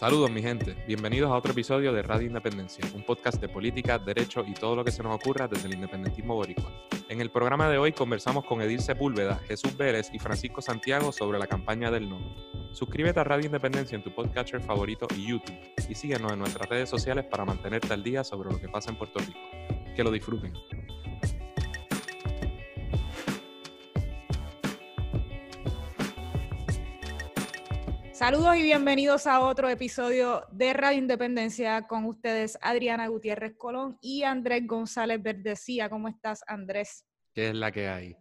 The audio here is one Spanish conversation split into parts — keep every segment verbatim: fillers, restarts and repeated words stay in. Saludos mi gente, bienvenidos a otro episodio de Radio Independencia, un podcast de política, derecho y todo lo que se nos ocurra desde el independentismo boricua. En el programa de hoy conversamos con Edil Sepúlveda, Jesús Vélez y Francisco Santiago sobre la campaña del no. Suscríbete a Radio Independencia en tu podcatcher favorito y YouTube, y síguenos en nuestras redes sociales para mantenerte al día sobre lo que pasa en Puerto Rico. Que lo disfruten. Saludos y bienvenidos a otro episodio de Radio Independencia con ustedes, Adriana Gutiérrez Colón y Andrés González Berdecía. ¿Cómo estás, Andrés? ¿Qué es la que hay?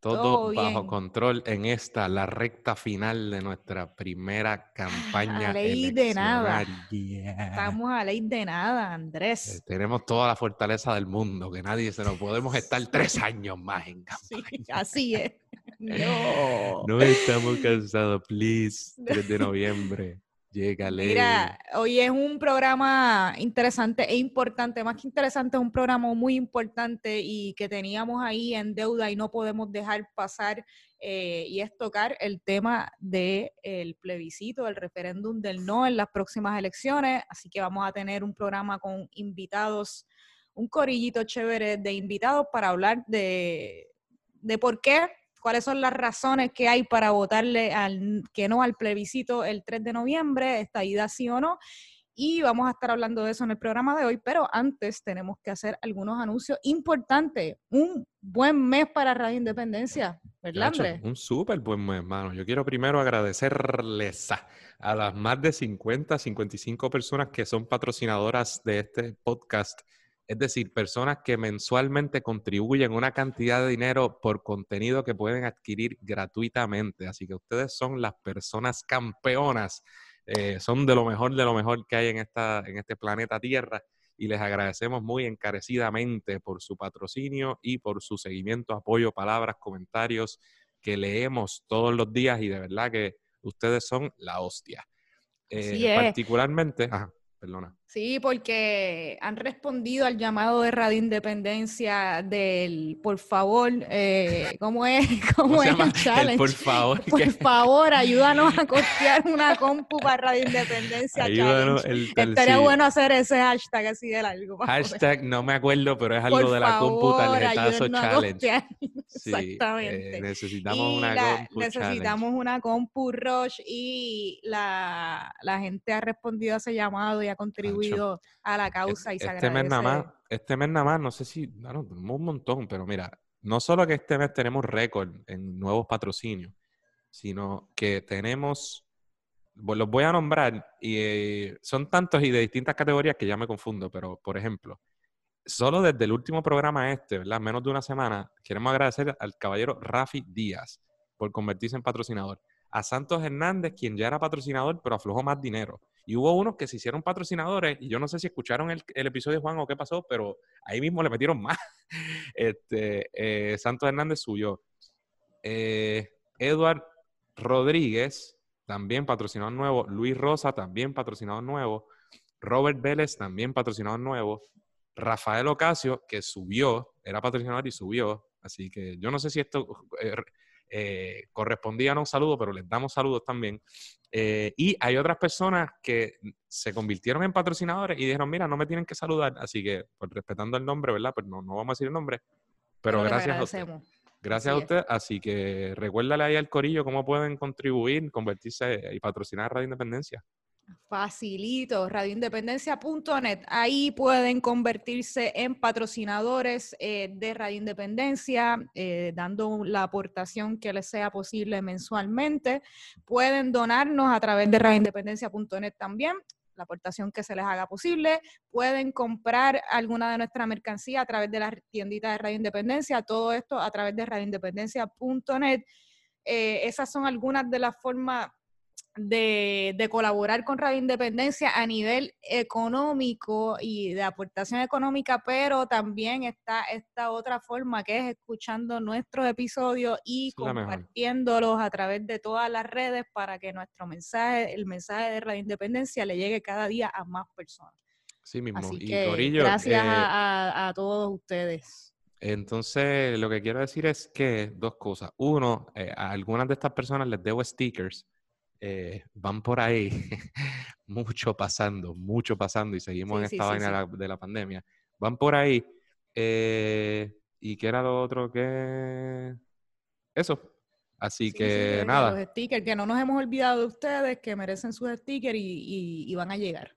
Todo, Todo bajo control en esta, la recta final de nuestra primera campaña. A ley de nada. Yeah. Estamos a ley de nada, Andrés. Tenemos toda la fortaleza del mundo, que nadie se nos podemos estar tres años más en campaña. Sí, así es. No. No estamos cansados, please. tres de noviembre. Llegale. Mira, hoy es un programa interesante e importante. Más que interesante, es un programa muy importante y que teníamos ahí en deuda y no podemos dejar pasar. Eh, y es tocar el tema del de plebiscito, el referéndum del no en las próximas elecciones. Así que vamos a tener un programa con invitados, un corillito chévere de invitados para hablar de, de por qué. ¿Cuáles son las razones que hay para votarle al, que no al plebiscito el tres de noviembre, estadidad sí o no? Y vamos a estar hablando de eso en el programa de hoy, pero antes tenemos que hacer algunos anuncios importantes. Un buen mes para Radio Independencia, ¿verdad, Andrés? Un súper buen mes, hermano. Yo quiero primero agradecerles a, a las más de cincuenta, cincuenta y cinco personas que son patrocinadoras de este podcast. Es decir, personas que mensualmente contribuyen una cantidad de dinero por contenido que pueden adquirir gratuitamente. Así que ustedes son las personas campeonas. Eh, son de lo mejor, de lo mejor que hay en, esta, en este planeta Tierra. Y les agradecemos muy encarecidamente por su patrocinio y por su seguimiento, apoyo, palabras, comentarios que leemos todos los días. Y de verdad que ustedes son la hostia. Eh, sí, eh. Particularmente... Ajá. Perdona. Sí, porque han respondido al llamado de Radio Independencia del por favor, eh, ¿cómo es? ¿Cómo, ¿Cómo es el challenge? El por favor. Por que... favor, ayúdanos a costear una compu para Radio Independencia. Ayúdanos el, el, Estaría sí. bueno hacer ese hashtag así de largo. Hashtag, no me acuerdo, pero es algo por de la compu tarjetazo challenge. A sí, exactamente. Eh, necesitamos y una la, compu Necesitamos challenge. una compu rush y la, la gente ha respondido a ese llamado y ha contribuido Ancho. a la causa y se agradece. Este mes nada más, este mes nada más, no sé si, bueno, un montón, pero mira, no solo que este mes tenemos récord en nuevos patrocinios, sino que tenemos, los voy a nombrar, y eh, son tantos y de distintas categorías que ya me confundo, pero por ejemplo, solo desde el último programa este, ¿verdad? Menos de una semana, queremos agradecer al caballero Rafi Díaz por convertirse en patrocinador. A Santos Hernández, quien ya era patrocinador, pero aflojó más dinero. Y hubo unos que se hicieron patrocinadores, y yo no sé si escucharon el, el episodio de Juan o qué pasó, pero ahí mismo le metieron más. Este, eh, Santos Hernández subió. Eh, Edward Rodríguez, también patrocinador nuevo. Luis Rosa, también patrocinador nuevo. Robert Vélez, también patrocinador nuevo. Rafael Ocasio, que subió, era patrocinador y subió. Así que yo no sé si esto... Eh, Eh, correspondían a un saludo, pero les damos saludos también. Eh, y hay otras personas que se convirtieron en patrocinadores y dijeron, mira, no me tienen que saludar, así que, pues, respetando el nombre, ¿verdad? Pues no, no vamos a decir el nombre, pero, pero gracias a usted. Gracias sí. a usted, así que recuérdale ahí al corillo cómo pueden contribuir, convertirse y patrocinar a Radio Independencia. Facilito, radio independencia punto net. Ahí pueden convertirse en patrocinadores eh, de Radio Independencia, eh, dando la aportación que les sea posible mensualmente. Pueden donarnos a través de radio independencia punto net también, la aportación que se les haga posible. Pueden comprar alguna de nuestra mercancía a través de la tiendita de Radio Independencia. Todo esto a través de radio independencia punto net. Eh, esas son algunas de las formas De, de colaborar con Radio Independencia a nivel económico y de aportación económica, pero también está esta otra forma que es escuchando nuestros episodios y compartiéndolos a través de todas las redes para que nuestro mensaje, el mensaje de Radio Independencia, le llegue cada día a más personas. Sí mismo. Así que, y Corillo, gracias eh, a, a, a todos ustedes. Entonces, lo que quiero decir es que dos cosas. Uno, eh, a algunas de estas personas les debo stickers. Eh, van por ahí mucho pasando, mucho pasando, y seguimos sí, en esta sí, vaina sí, sí. De, la, de la pandemia. Van por ahí. Eh, ¿Y qué era lo otro que...? Eso. Así sí, que sí, nada. Que los stickers, que no nos hemos olvidado de ustedes, que merecen sus stickers y, y, y van a llegar.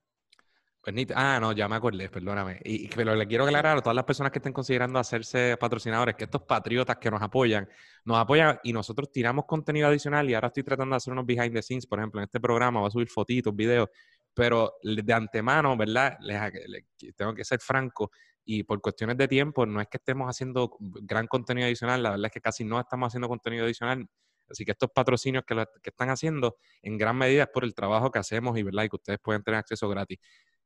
Pues ni, ah, no, ya me acordé, perdóname. Y, pero le quiero aclarar a todas las personas que estén considerando hacerse patrocinadores, que estos patriotas que nos apoyan, nos apoyan y nosotros tiramos contenido adicional, y ahora estoy tratando de hacer unos behind the scenes, por ejemplo, en este programa voy a subir fotitos, videos, pero de antemano, ¿verdad? Les, les, tengo que ser franco, y por cuestiones de tiempo no es que estemos haciendo gran contenido adicional, la verdad es que casi no estamos haciendo contenido adicional. Así que estos patrocinios que, lo, que están haciendo en gran medida es por el trabajo que hacemos y, ¿verdad? Y que ustedes pueden tener acceso gratis.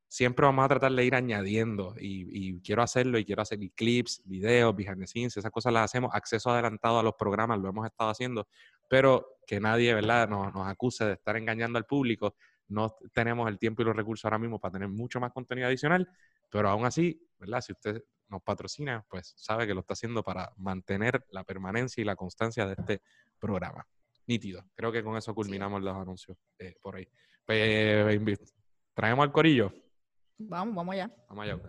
Siempre vamos a tratar de ir añadiendo y, y quiero hacerlo y quiero hacer clips, videos, behind the scenes, esas cosas las hacemos, acceso adelantado a los programas, lo hemos estado haciendo, pero que nadie, ¿verdad?, nos, nos acuse de estar engañando al público. No tenemos el tiempo y los recursos ahora mismo para tener mucho más contenido adicional, pero aún así, ¿verdad?, si usted nos patrocina, pues sabe que lo está haciendo para mantener la permanencia y la constancia de este programa. Nítido. Creo que con eso culminamos los anuncios eh, por ahí. Pues, traemos al corillo. Vamos, vamos allá. Vamos allá.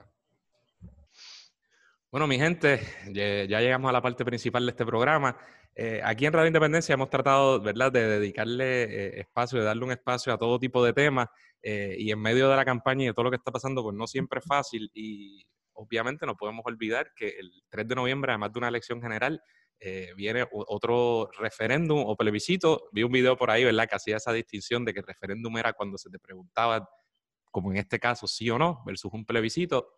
Bueno, mi gente, ya llegamos a la parte principal de este programa. Eh, aquí en Radio Independencia hemos tratado, ¿verdad?, de dedicarle eh, espacio, de darle un espacio a todo tipo de temas. Eh, y en medio de la campaña y de todo lo que está pasando, pues no siempre es fácil. Y obviamente no podemos olvidar que el tres de noviembre, además de una elección general, eh, viene otro referéndum o plebiscito. Vi un video por ahí, ¿verdad?, que hacía esa distinción de que el referéndum era cuando se te preguntaba, como en este caso, sí o no, versus un plebiscito.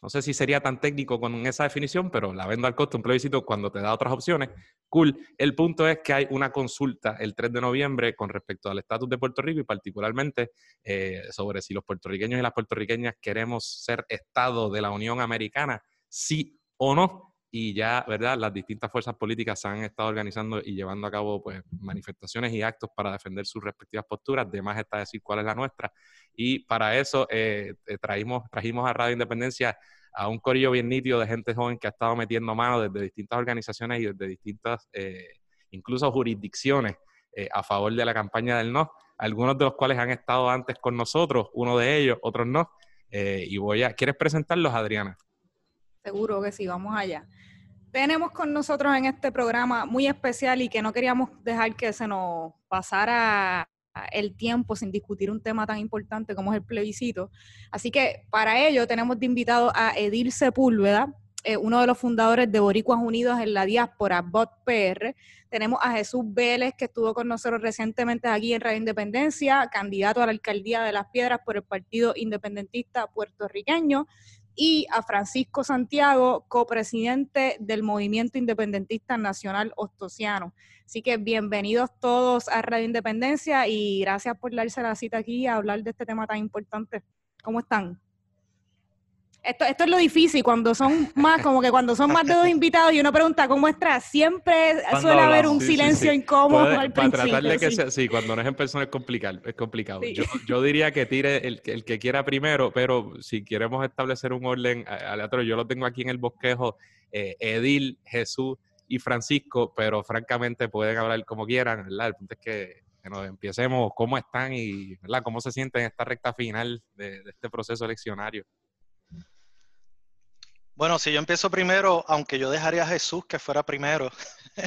No sé si sería tan técnico con esa definición, pero la vendo al costo. Un plebiscito cuando te da otras opciones. Cool. El punto es que hay una consulta el tres de noviembre con respecto al estatus de Puerto Rico y particularmente eh, sobre si los puertorriqueños y las puertorriqueñas queremos ser Estado de la Unión Americana, sí o no. Y ya, ¿verdad?, las distintas fuerzas políticas se han estado organizando y llevando a cabo, pues, manifestaciones y actos para defender sus respectivas posturas. De más está decir cuál es la nuestra. Y para eso eh, trajimos, trajimos a Radio Independencia a un corillo bien nítido de gente joven que ha estado metiendo mano desde distintas organizaciones y desde distintas, eh, incluso jurisdicciones, eh, a favor de la campaña del no. Algunos de los cuales han estado antes con nosotros, uno de ellos, otros no. Eh, y voy a... ¿Quieres presentarlos, Adriana? Seguro que sí, vamos allá. Tenemos con nosotros en este programa muy especial y que no queríamos dejar que se nos pasara el tiempo sin discutir un tema tan importante como es el plebiscito. Así que para ello tenemos de invitado a Edil Sepúlveda, eh, uno de los fundadores de Boricuas Unidos en la Diáspora, B O T P R. Tenemos a Jesús Vélez, que estuvo con nosotros recientemente aquí en Radio Independencia, candidato a la alcaldía de Las Piedras por el Partido Independentista Puertorriqueño. Y a Francisco Santiago, copresidente del Movimiento Independentista Nacional Hostosiano. Así que bienvenidos todos a Radio Independencia y gracias por darse la cita aquí a hablar de este tema tan importante. ¿Cómo están? Esto, esto es lo difícil, cuando son más, como que cuando son más de dos invitados y uno pregunta ¿cómo estás? Siempre cuando suele hablamos, haber un sí, silencio sí, sí. incómodo Puede, al para principio. Tratar de que sí. Sea, sí, cuando no es en persona es complicado. Es complicado. Sí. Yo, yo diría que tire el, el que quiera primero, pero si queremos establecer un orden aleatorio, yo lo tengo aquí en el bosquejo, eh, Edil, Jesús y Francisco, pero francamente pueden hablar como quieran, ¿verdad? El punto es que, que nos empecemos cómo están y, ¿verdad?, cómo se sienten en esta recta final de, de este proceso eleccionario. Bueno, si yo empiezo primero, aunque yo dejaría a Jesús que fuera primero.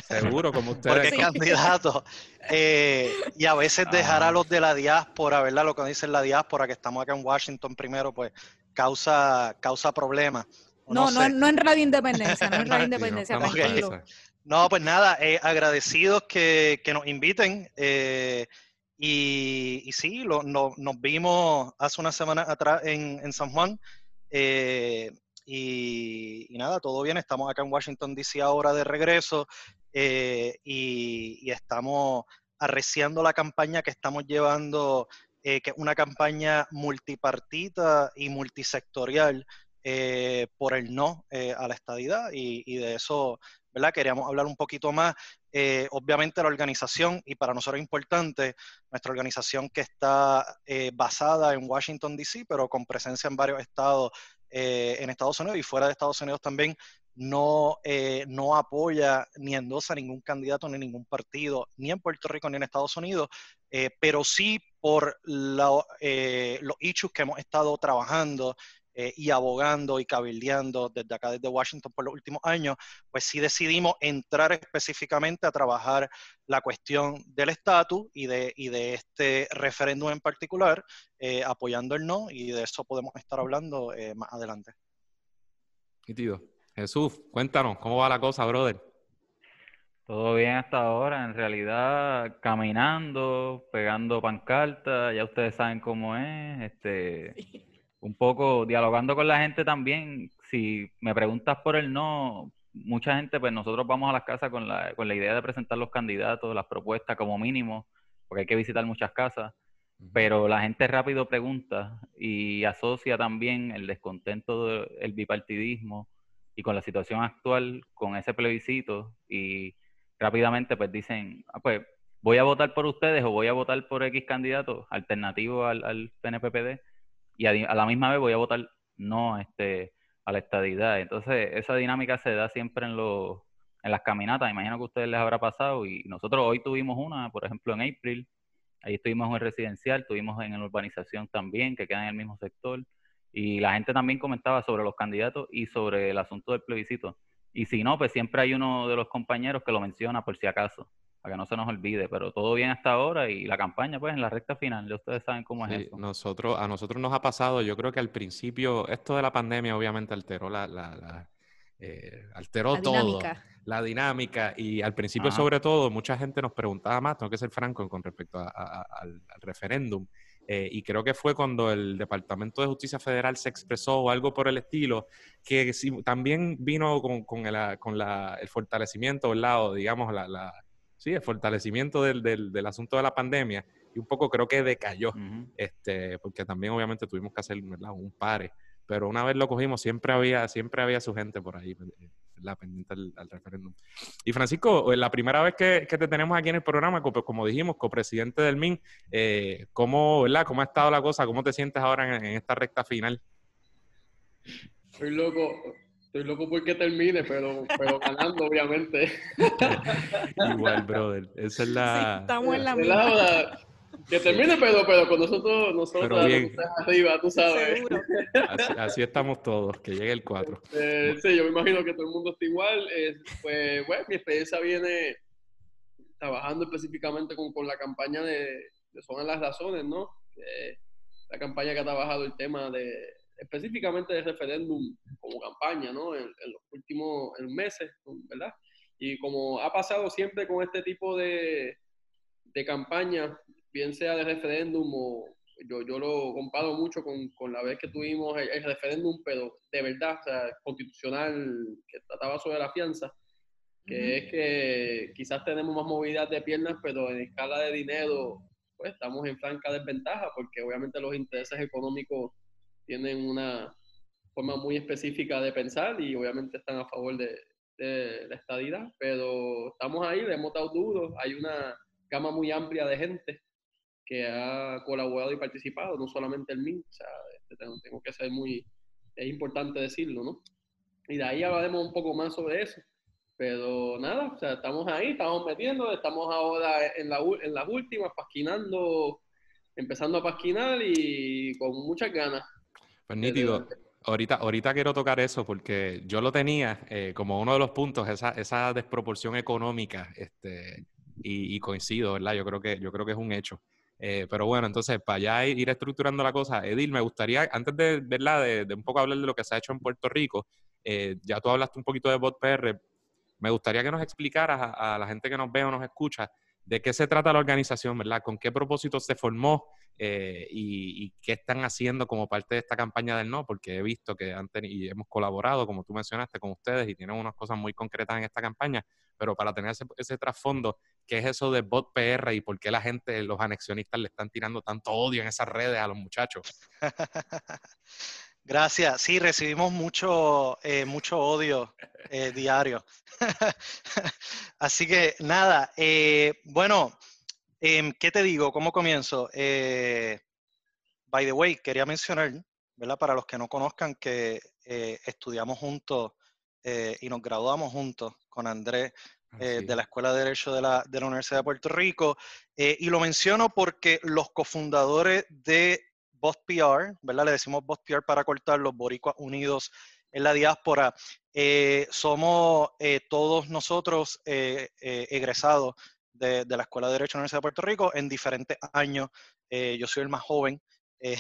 Seguro, como ustedes. Porque es candidato. Eh, y a veces dejar a los de la diáspora, ¿verdad? Lo que dicen la diáspora, que estamos acá en Washington primero, pues causa, causa problemas. No, no, no, no en Radio Independencia, no en Radio Independencia, no, tranquilo. Okay. No, pues nada, eh, agradecidos que, que nos inviten. Eh, y, y sí, lo, no, nos vimos hace una semana atrás en, en San Juan. Eh, Y, y nada, todo bien, estamos acá en Washington D C ahora de regreso eh, y, y estamos arreciando la campaña que estamos llevando, eh, que es una campaña multipartita y multisectorial eh, por el no eh, a la estadidad y, y de eso, ¿verdad?, queríamos hablar un poquito más. Eh, obviamente la organización, y para nosotros es importante, nuestra organización que está eh, basada en Washington D C, pero con presencia en varios estados, Eh, en Estados Unidos y fuera de Estados Unidos también, no, eh, no apoya ni endosa ningún candidato ni ningún partido, ni en Puerto Rico ni en Estados Unidos, eh, pero sí por lo, eh, los issues que hemos estado trabajando eh, y abogando y cabildeando desde acá, desde Washington, por los últimos años, pues sí decidimos entrar específicamente a trabajar la cuestión del estatus y de, y de este referéndum en particular, eh, apoyando el no, y de eso podemos estar hablando eh, más adelante. Y tío, Jesús, cuéntanos, ¿cómo va la cosa, brother? Todo bien hasta ahora, en realidad caminando, pegando pancartas, ya ustedes saben cómo es, este, un poco dialogando con la gente también. Si me preguntas por el no, mucha gente, pues nosotros vamos a las casas con la, con la idea de presentar los candidatos, las propuestas como mínimo, porque hay que visitar muchas casas, pero la gente rápido pregunta y asocia también el descontento del bipartidismo y con la situación actual, con ese plebiscito, y rápidamente pues dicen, ah, pues voy a votar por ustedes o voy a votar por X candidato alternativo al, al P N P P D, y a, a la misma vez voy a votar no este, a la estadidad. Entonces esa dinámica se da siempre en, los, en las caminatas, imagino que a ustedes les habrá pasado, y nosotros hoy tuvimos una, por ejemplo en April, ahí estuvimos en el residencial, estuvimos en la urbanización también, que queda en el mismo sector, y la gente también comentaba sobre los candidatos y sobre el asunto del plebiscito. Y si no, pues siempre hay uno de los compañeros que lo menciona por si acaso, para que no se nos olvide, pero todo bien hasta ahora y la campaña pues en la recta final, ya ustedes saben cómo es sí, eso. Nosotros, a nosotros nos ha pasado, yo creo que al principio, esto de la pandemia obviamente alteró la, la, la eh, alteró la todo, dinámica. la dinámica y al principio Ajá. sobre todo mucha gente nos preguntaba más, tengo que ser franco con respecto a, a, a, al, al referéndum. Eh, y creo que fue cuando el Departamento de Justicia Federal se expresó o algo por el estilo, que si, también vino con, con, el, con la, el fortalecimiento, ¿verdad? O digamos, la, la, sí, el fortalecimiento del, del, del asunto de la pandemia, y un poco creo que decayó, uh-huh. este, porque también obviamente tuvimos que hacer, ¿verdad?, un pare, pero una vez lo cogimos siempre había, siempre había su gente por ahí, la pendiente al, al referéndum. Y Francisco, la primera vez que, que te tenemos aquí en el programa, como, como dijimos, copresidente del M I N, eh, ¿cómo, ¿verdad? ¿Cómo ha estado la cosa? ¿Cómo te sientes ahora en, en esta recta final? Estoy loco, estoy loco porque termine, pero, pero ganando, obviamente. Igual, brother. Esa es la... Sí, estamos en la misma. Que termine, pero, pero con nosotros, nosotros arriba, tú sabes. Así, así estamos todos, que llegue el cuatro. Eh, sí, yo me imagino que todo el mundo está igual. Eh, pues, bueno, mi experiencia viene trabajando específicamente con, con la campaña de, de Sobran las Razones, ¿no? Eh, la campaña que ha trabajado el tema de, específicamente del referéndum como campaña, ¿no? En, en los últimos en meses, ¿verdad? Y como ha pasado siempre con este tipo de, de campaña, bien sea de referéndum o yo, yo lo comparo mucho con, con la vez que tuvimos el, el referéndum, pero de verdad, o sea, constitucional, que trataba sobre la fianza, que mm-hmm. es que quizás tenemos más movilidad de piernas, pero en escala de dinero, pues estamos en franca desventaja, porque obviamente los intereses económicos tienen una forma muy específica de pensar y obviamente están a favor de, de la estadidad, pero estamos ahí, le hemos dado duro, hay una gama muy amplia de gente que ha colaborado y participado, no solamente el M I N, o sea, este, tengo, tengo que ser muy, es importante decirlo, ¿no? Y de ahí hablaremos un poco más sobre eso, pero nada, o sea, estamos ahí, estamos metiendo, estamos ahora en, la, en las últimas, pasquinando, empezando a pasquinar y con muchas ganas. Pues nítido. Desde, Ahorita, ahorita quiero tocar eso porque yo lo tenía eh, como uno de los puntos, esa, esa desproporción económica, este, y, y coincido, ¿verdad? Yo creo que, yo creo que es un hecho. Eh, pero bueno, entonces, para ya ir estructurando la cosa, Edil, me gustaría, antes de, ¿verdad? de, de un poco hablar de lo que se ha hecho en Puerto Rico, eh, ya tú hablaste un poquito de BotPR, me gustaría que nos explicaras a, a la gente que nos ve o nos escucha de qué se trata la organización, ¿verdad? ¿Con qué propósito se formó eh, y, y qué están haciendo como parte de esta campaña del no? Porque he visto que han tenido, y hemos colaborado, como tú mencionaste, con ustedes y tienen unas cosas muy concretas en esta campaña, pero para tener ese, ese trasfondo, ¿qué es eso de BotPR y por qué la gente, los anexionistas, le están tirando tanto odio en esas redes a los muchachos? Gracias. Sí, recibimos mucho, eh, mucho odio eh, diario. Así que, nada, eh, bueno, eh, ¿qué te digo? ¿Cómo comienzo? Eh, by the way, quería mencionar, ¿verdad? Para los que no conozcan, que eh, estudiamos juntos eh, y nos graduamos juntos con Andrés eh, de la Escuela de Derecho de la, de la Universidad de Puerto Rico. Eh, y lo menciono porque los cofundadores de Voz P R, ¿verdad? Le decimos Voz P R para cortar, los Boricuas Unidos en la Diáspora. Eh, somos eh, todos nosotros eh, eh, egresados de, de la Escuela de Derecho de la Universidad de Puerto Rico en diferentes años. Eh, yo soy el más joven eh,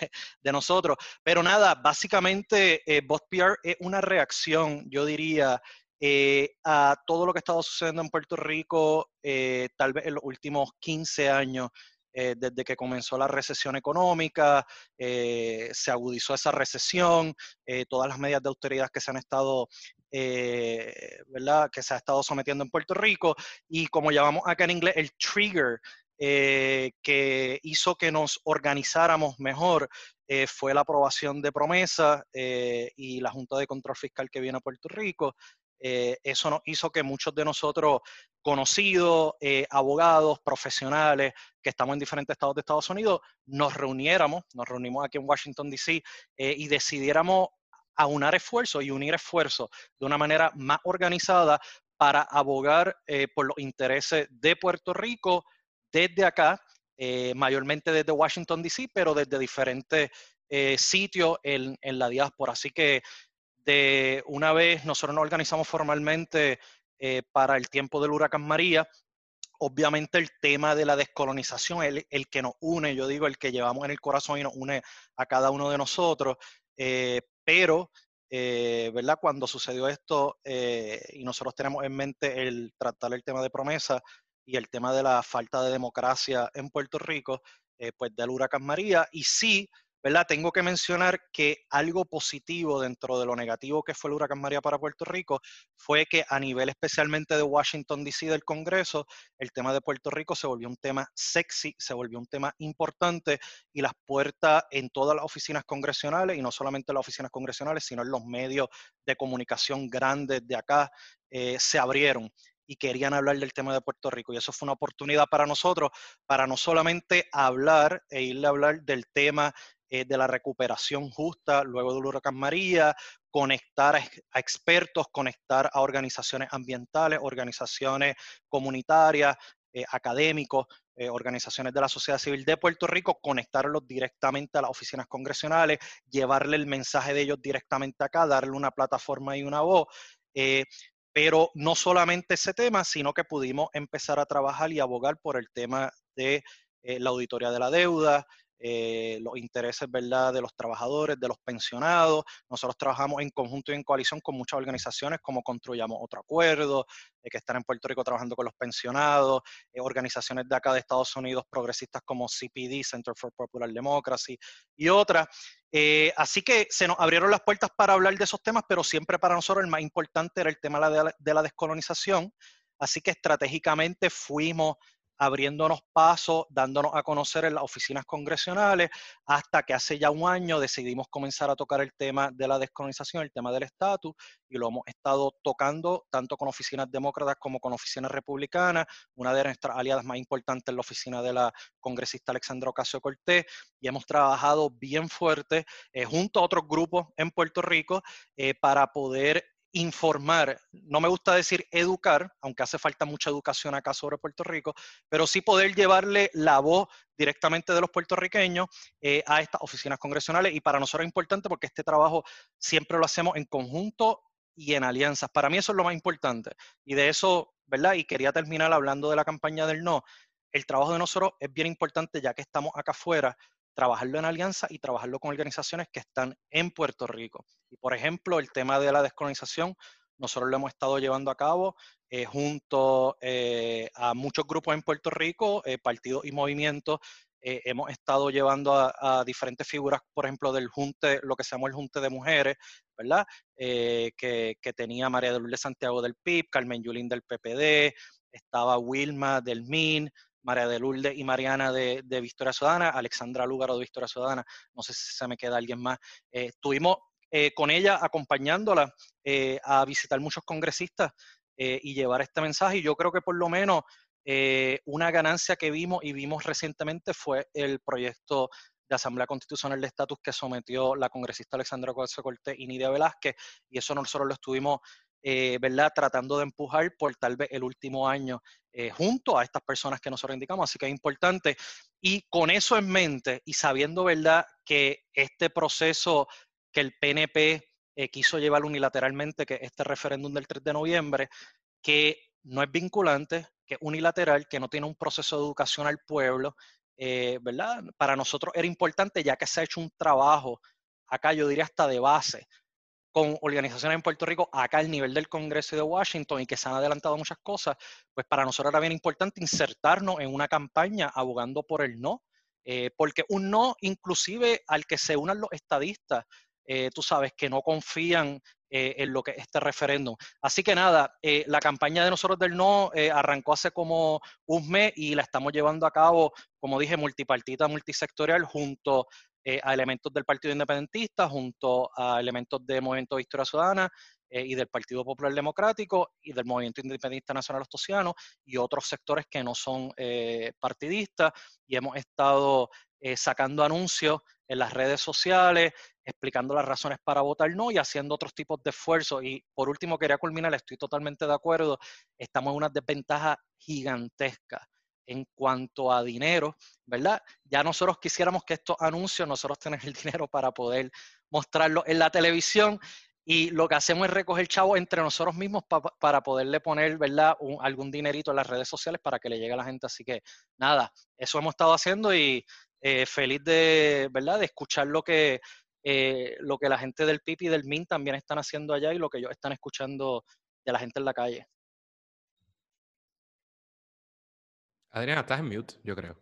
de, de nosotros. Pero nada, básicamente eh, Voz P R es una reacción, yo diría, eh, a todo lo que ha estado sucediendo en Puerto Rico eh, tal vez en los últimos quince años. Eh, desde que comenzó la recesión económica, eh, se agudizó esa recesión, eh, todas las medidas de austeridad que se han estado, eh, ¿verdad? Que se ha estado sometiendo en Puerto Rico, y como llamamos acá en inglés, el trigger eh, que hizo que nos organizáramos mejor eh, fue la aprobación de PROMESA eh, y la Junta de Control Fiscal que viene a Puerto Rico. Eh, eso nos hizo que muchos de nosotros conocidos, eh, abogados, profesionales, que estamos en diferentes estados de Estados Unidos, nos reuniéramos, nos reunimos aquí en Washington D C eh, y decidiéramos aunar esfuerzos y unir esfuerzos de una manera más organizada para abogar eh, por los intereses de Puerto Rico desde acá, eh, mayormente desde Washington D C, pero desde diferentes eh, sitios en, en la diáspora. Así que de una vez nosotros nos organizamos formalmente eh, para el tiempo del huracán María. Obviamente el tema de la descolonización, el, el que nos une, yo digo, el que llevamos en el corazón y nos une a cada uno de nosotros. Eh, pero, eh, ¿verdad? Cuando sucedió esto eh, y nosotros tenemos en mente el tratar el tema de PROMESA y el tema de la falta de democracia en Puerto Rico, eh, pues del huracán María. Y sí, ¿verdad? Tengo que mencionar que algo positivo dentro de lo negativo que fue el huracán María para Puerto Rico fue que a nivel especialmente de Washington D C del Congreso, el tema de Puerto Rico se volvió un tema sexy, se volvió un tema importante, y las puertas en todas las oficinas congresionales, y no solamente en las oficinas congresionales, sino en los medios de comunicación grandes de acá, eh, se abrieron y querían hablar del tema de Puerto Rico. Y eso fue una oportunidad para nosotros, para no solamente hablar e irle a hablar del tema Eh, de la recuperación justa luego del huracán María, conectar a, a expertos, conectar a organizaciones ambientales, organizaciones comunitarias, eh, académicos, eh, organizaciones de la sociedad civil de Puerto Rico, conectarlos directamente a las oficinas congresionales, llevarle el mensaje de ellos directamente acá, darle una plataforma y una voz. Eh, pero no solamente ese tema, sino que pudimos empezar a trabajar y abogar por el tema de eh, la auditoría de la deuda, Eh, los intereses, ¿verdad?, de los trabajadores, de los pensionados. Nosotros trabajamos en conjunto y en coalición con muchas organizaciones como Construyamos Otro Acuerdo, eh, que están en Puerto Rico trabajando con los pensionados, eh, organizaciones de acá de Estados Unidos progresistas como C P D, Center for Popular Democracy, y otras. Eh, así que se nos abrieron las puertas para hablar de esos temas, pero siempre para nosotros el más importante era el tema de la, de la descolonización. Así que estratégicamente fuimos abriéndonos paso, dándonos a conocer en las oficinas congresionales, hasta que hace ya un año decidimos comenzar a tocar el tema de la descolonización, el tema del estatus, y lo hemos estado tocando tanto con oficinas demócratas como con oficinas republicanas. Una de nuestras aliadas más importantes es la oficina de la congresista Alexandra Ocasio-Cortez, y hemos trabajado bien fuerte eh, junto a otros grupos en Puerto Rico eh, para poder informar, no me gusta decir educar, aunque hace falta mucha educación acá sobre Puerto Rico, pero sí poder llevarle la voz directamente de los puertorriqueños eh, a estas oficinas congresionales. Y para nosotros es importante porque este trabajo siempre lo hacemos en conjunto y en alianzas. Para mí eso es lo más importante. Y de eso, ¿verdad? Y quería terminar hablando de la campaña del no. El trabajo de nosotros es bien importante, ya que estamos acá afuera, trabajarlo en alianza y trabajarlo con organizaciones que están en Puerto Rico. Y por ejemplo, el tema de la descolonización, nosotros lo hemos estado llevando a cabo eh, junto eh, a muchos grupos en Puerto Rico, eh, partidos y movimientos. Eh, hemos estado llevando a, a diferentes figuras, por ejemplo, del junte, lo que se llamó el Junte de Mujeres, ¿verdad? Eh, que, que tenía María de Lourdes Santiago del P I B, Carmen Yulín del P P D, estaba Wilma del M I N, María de Lourdes y Mariana de, de Victoria Ciudadana, Alexandra Lúgaro de Victoria Ciudadana, no sé si se me queda alguien más. Eh, estuvimos eh, con ella acompañándola eh, a visitar muchos congresistas eh, y llevar este mensaje. Y yo creo que por lo menos eh, una ganancia que vimos y vimos recientemente fue el proyecto de Asamblea Constitucional de Estatus que sometió la congresista Alexandra Ocasio-Cortez y Nidia Velázquez, y eso nosotros lo estuvimos eh, ¿verdad? Tratando de empujar por tal vez el último año eh, junto a estas personas que nosotros indicamos. Así que es importante. Y con eso en mente y sabiendo, ¿verdad?, que este proceso que el P N P eh, quiso llevar unilateralmente, que este referéndum del tres de noviembre, que no es vinculante, que es unilateral, que no tiene un proceso de educación al pueblo, eh, ¿verdad? Para nosotros era importante, ya que se ha hecho un trabajo, acá yo diría hasta de base, con organizaciones en Puerto Rico, acá al nivel del Congreso y de Washington, y que se han adelantado muchas cosas, pues para nosotros era bien importante insertarnos en una campaña abogando por el no, eh, porque un no inclusive al que se unan los estadistas, eh, tú sabes, que no confían eh, en lo que es este referéndum. Así que nada, eh, la campaña de nosotros del no eh, arrancó hace como un mes y la estamos llevando a cabo, como dije, multipartita, multisectorial, junto Eh, a elementos del Partido Independentista, junto a elementos del Movimiento Victoria Ciudadana eh, y del Partido Popular Democrático y del Movimiento Independentista Nacional Hostosiano y otros sectores que no son eh, partidistas, y hemos estado eh, sacando anuncios en las redes sociales, explicando las razones para votar no y haciendo otros tipos de esfuerzos. Y por último quería culminar, estoy totalmente de acuerdo, estamos en una desventaja gigantesca en cuanto a dinero, ¿verdad? Ya nosotros quisiéramos que estos anuncios, nosotros tenemos el dinero para poder mostrarlo en la televisión, y lo que hacemos es recoger chavos entre nosotros mismos pa para poderle poner, ¿verdad?, Un, algún dinerito en las redes sociales para que le llegue a la gente. Así que nada, eso hemos estado haciendo y eh, feliz de, ¿verdad?, de escuchar lo que, eh, lo que la gente del P I P y del M I N también están haciendo allá y lo que ellos están escuchando de la gente en la calle. Adriana, estás en mute, yo creo.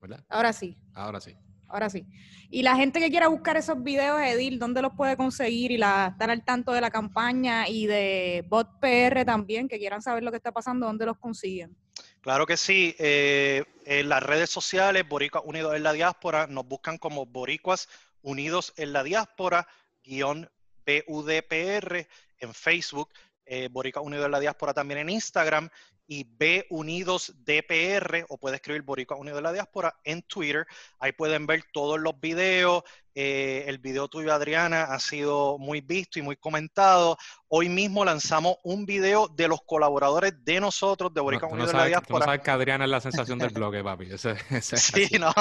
¿Verdad? Ahora sí. Ahora sí. Ahora sí. Y la gente que quiera buscar esos videos, Edil, ¿dónde los puede conseguir? Y la, estar al tanto de la campaña y de Bot P R también, que quieran saber lo que está pasando, ¿dónde los consiguen? Claro que sí. Eh, en las redes sociales, Boricuas Unidos en la Diáspora, nos buscan como Boricuas Unidos en la Diáspora, guión B U D P R en Facebook, eh, Boricuas Unidos en la Diáspora también en Instagram, y B Unidos D P R, o puede escribir Boricua Unidos de la Diáspora en Twitter. Ahí pueden ver todos los videos. Eh, el video tuyo, Adriana, ha sido muy visto y muy comentado. Hoy mismo lanzamos un video de los colaboradores de nosotros, de Boricua no, Unidos no sabes, de la Diáspora. Tú no sabes que Adriana es la sensación del bloque, papi. Ese, ese sí, no,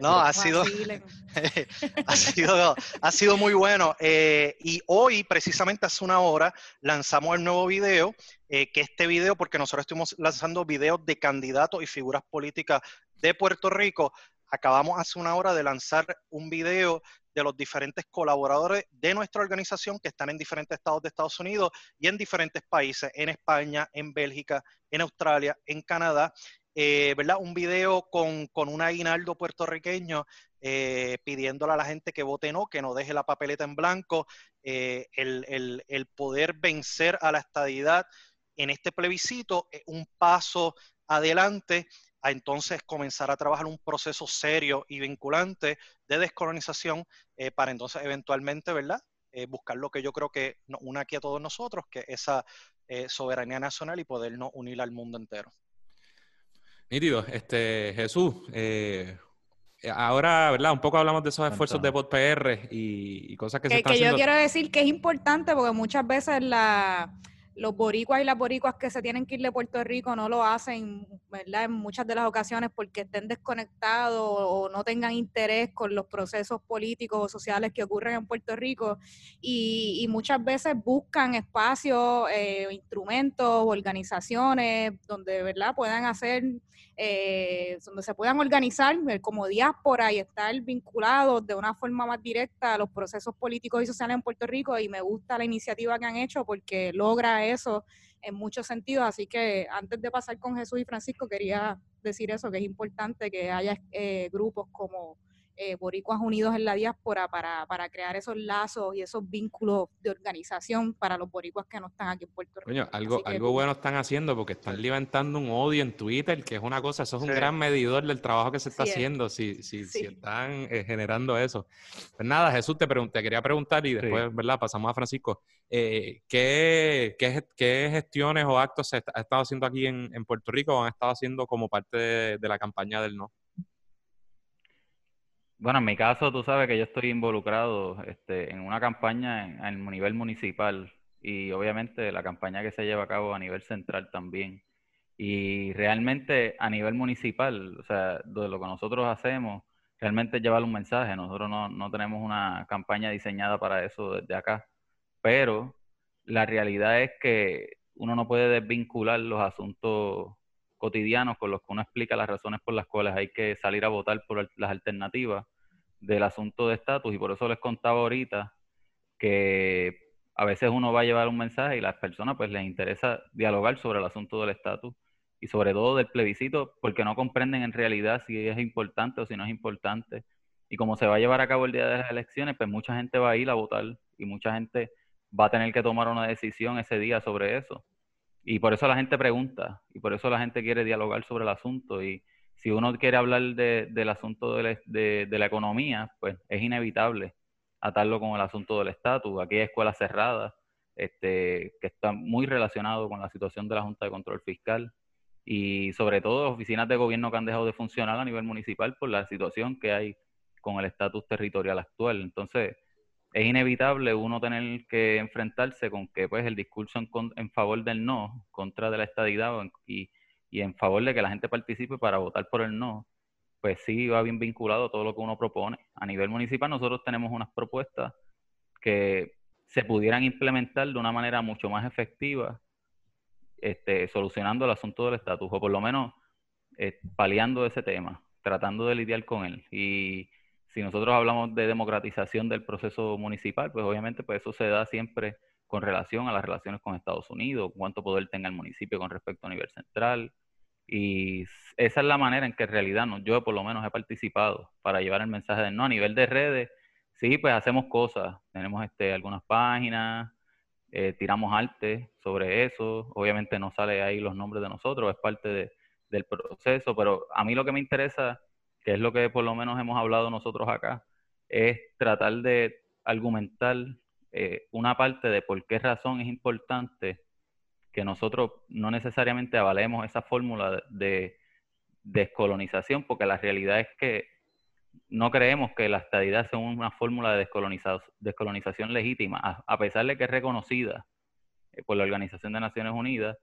no, ha sido, ha sido, ha sido muy bueno. Eh, y hoy, precisamente hace una hora, lanzamos el nuevo video. Eh, que este video, porque nosotros estuvimos lanzando videos de candidatos y figuras políticas de Puerto Rico, acabamos hace una hora de lanzar un video de los diferentes colaboradores de nuestra organización que están en diferentes estados de Estados Unidos y en diferentes países, en España, en Bélgica, en Australia, en Canadá, eh, ¿verdad? Un video con, con un aguinaldo puertorriqueño eh, pidiéndole a la gente que vote no, que no deje la papeleta en blanco, eh, el, el, el poder vencer a la estadidad en este plebiscito, un paso adelante a entonces comenzar a trabajar un proceso serio y vinculante de descolonización eh, para entonces eventualmente, ¿verdad?, Eh, buscar lo que yo creo que nos une aquí a todos nosotros, que es esa eh, soberanía nacional y podernos unir al mundo entero. Nítido. Este, Jesús, eh, ahora, ¿verdad?, un poco hablamos de esos esfuerzos de Bot P R y, y cosas que, que se están que haciendo. Que yo quiero decir que es importante porque muchas veces la... los boricuas y las boricuas que se tienen que ir de Puerto Rico no lo hacen, ¿verdad?, en muchas de las ocasiones porque estén desconectados o no tengan interés con los procesos políticos o sociales que ocurren en Puerto Rico y, y muchas veces buscan espacios, eh, instrumentos, organizaciones donde, ¿verdad?, puedan hacer, eh, donde se puedan organizar como diáspora y estar vinculados de una forma más directa a los procesos políticos y sociales en Puerto Rico, y me gusta la iniciativa que han hecho porque logra eso en muchos sentidos. Así que antes de pasar con Jesús y Francisco quería decir eso, que es importante que haya eh, grupos como eh, Boricuas Unidos en la Diáspora para, para crear esos lazos y esos vínculos de organización para los boricuas que no están aquí en Puerto Rico. Coño, algo, que, algo bueno están haciendo porque están levantando un odio en Twitter, que es una cosa, eso es un sí. gran medidor del trabajo que se está sí, haciendo, es. si, si, sí. si están eh, generando eso. Pues nada, Jesús, te, pregunté, te quería preguntar y después sí. ¿verdad? pasamos a Francisco. Eh, ¿qué, qué, ¿Qué gestiones o actos se ha estado haciendo aquí en, en Puerto Rico o han estado haciendo como parte de, de la campaña del no? Bueno, en mi caso, tú sabes que yo estoy involucrado este, en una campaña en, en nivel municipal y obviamente la campaña que se lleva a cabo a nivel central también. Y realmente a nivel municipal, o sea, de lo que nosotros hacemos, realmente llevar un mensaje. Nosotros no, no tenemos una campaña diseñada para eso desde acá, pero la realidad es que uno no puede desvincular los asuntos cotidianos con los que uno explica las razones por las cuales hay que salir a votar por las alternativas del asunto de estatus, y por eso les contaba ahorita que a veces uno va a llevar un mensaje y las personas pues les interesa dialogar sobre el asunto del estatus y sobre todo del plebiscito, porque no comprenden en realidad si es importante o si no es importante. Y como se va a llevar a cabo el día de las elecciones, pues mucha gente va a ir a votar y mucha gente va a tener que tomar una decisión ese día sobre eso. Y por eso la gente pregunta, y por eso la gente quiere dialogar sobre el asunto. Y si uno quiere hablar de, del asunto de la, de, de la economía, pues es inevitable atarlo con el asunto del estatus. Aquí hay escuelas cerradas, este, que están muy relacionadas con la situación de la Junta de Control Fiscal, y sobre todo oficinas de gobierno que han dejado de funcionar a nivel municipal por la situación que hay con el estatus territorial actual. Entonces, es inevitable uno tener que enfrentarse con que pues el discurso en, con, en favor del no, contra de la estadidad, y, y en favor de que la gente participe para votar por el no, pues sí va bien vinculado a todo lo que uno propone. A nivel municipal nosotros tenemos unas propuestas que se pudieran implementar de una manera mucho más efectiva, este, solucionando el asunto del estatus, o por lo menos eh, paliando ese tema, tratando de lidiar con él. Y si nosotros hablamos de democratización del proceso municipal, pues obviamente pues eso se da siempre con relación a las relaciones con Estados Unidos, cuánto poder tenga el municipio con respecto a nivel central. Y esa es la manera en que en realidad no, yo por lo menos he participado para llevar el mensaje de no. A nivel de redes, sí, pues hacemos cosas. Tenemos este, algunas páginas, eh, tiramos arte sobre eso. Obviamente no sale ahí los nombres de nosotros, es parte de, del proceso. Pero a mí lo que me interesa, que es lo que por lo menos hemos hablado nosotros acá, es tratar de argumentar eh, una parte de por qué razón es importante que nosotros no necesariamente avalemos esa fórmula de descolonización, porque la realidad es que no creemos que la estadidad sea una fórmula de descolonización, descolonización legítima, a, a pesar de que es reconocida eh, por la Organización de Naciones Unidas,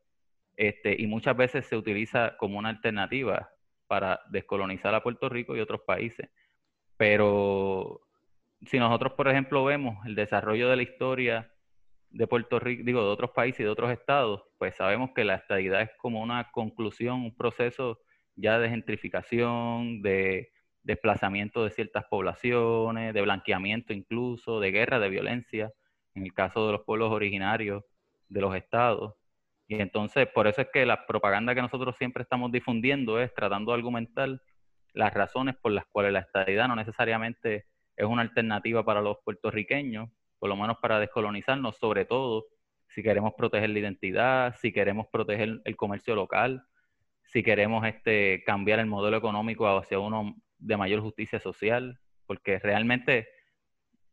este, y muchas veces se utiliza como una alternativa para descolonizar a Puerto Rico y otros países. Pero si nosotros, por ejemplo, vemos el desarrollo de la historia de Puerto Rico, digo, de otros países y de otros estados, pues sabemos que la estadidad es como una conclusión, un proceso ya de gentrificación, de desplazamiento de ciertas poblaciones, de blanqueamiento incluso, de guerra, de violencia, en el caso de los pueblos originarios de los estados. Y entonces, por eso es que la propaganda que nosotros siempre estamos difundiendo es tratando de argumentar las razones por las cuales la estadidad no necesariamente es una alternativa para los puertorriqueños, por lo menos para descolonizarnos, sobre todo si queremos proteger la identidad, si queremos proteger el comercio local, si queremos este, cambiar el modelo económico hacia uno de mayor justicia social, porque realmente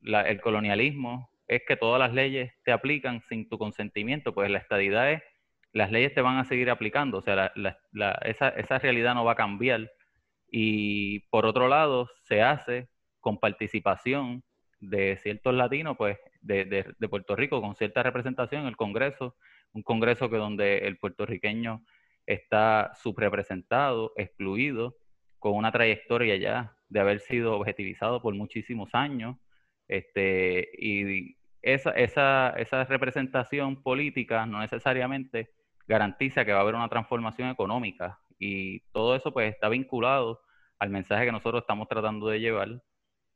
la, el colonialismo es que todas las leyes te aplican sin tu consentimiento. Pues la estadidad es las leyes te van a seguir aplicando, o sea, la, la, la, esa, esa realidad no va a cambiar. Y por otro lado, se hace con participación de ciertos latinos, pues, de, de, de Puerto Rico, con cierta representación en el Congreso, un Congreso que donde el puertorriqueño está subrepresentado, excluido, con una trayectoria ya de haber sido objetivizado por muchísimos años, este, y esa, esa, esa representación política no necesariamente garantiza que va a haber una transformación económica, y todo eso pues está vinculado al mensaje que nosotros estamos tratando de llevar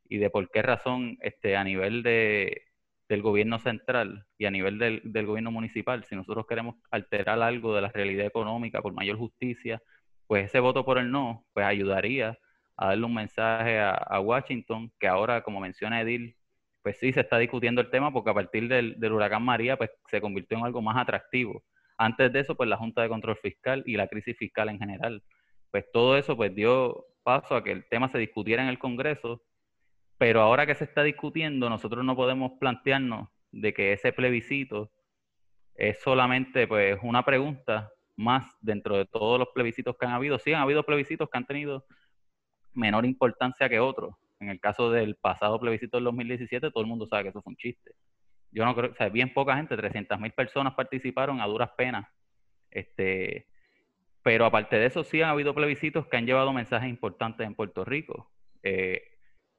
y de por qué razón este, a nivel de, del gobierno central y a nivel del, del gobierno municipal, si nosotros queremos alterar algo de la realidad económica por mayor justicia, pues ese voto por el no pues ayudaría a darle un mensaje a, a Washington, que ahora, como menciona Edil, pues sí se está discutiendo el tema porque a partir del, del huracán María pues se convirtió en algo más atractivo. Antes de eso, pues la Junta de Control Fiscal y la crisis fiscal en general. Pues todo eso pues dio paso a que el tema se discutiera en el Congreso, pero ahora que se está discutiendo, nosotros no podemos plantearnos de que ese plebiscito es solamente pues una pregunta más dentro de todos los plebiscitos que han habido. Sí han habido plebiscitos que han tenido menor importancia que otros. En el caso del pasado plebiscito del dos mil diecisiete, todo el mundo sabe que eso fue un chiste. yo no creo, o sea, bien poca gente, trescientas mil personas participaron a duras penas. Este, pero aparte de eso, sí han habido plebiscitos que han llevado mensajes importantes en Puerto Rico. Eh,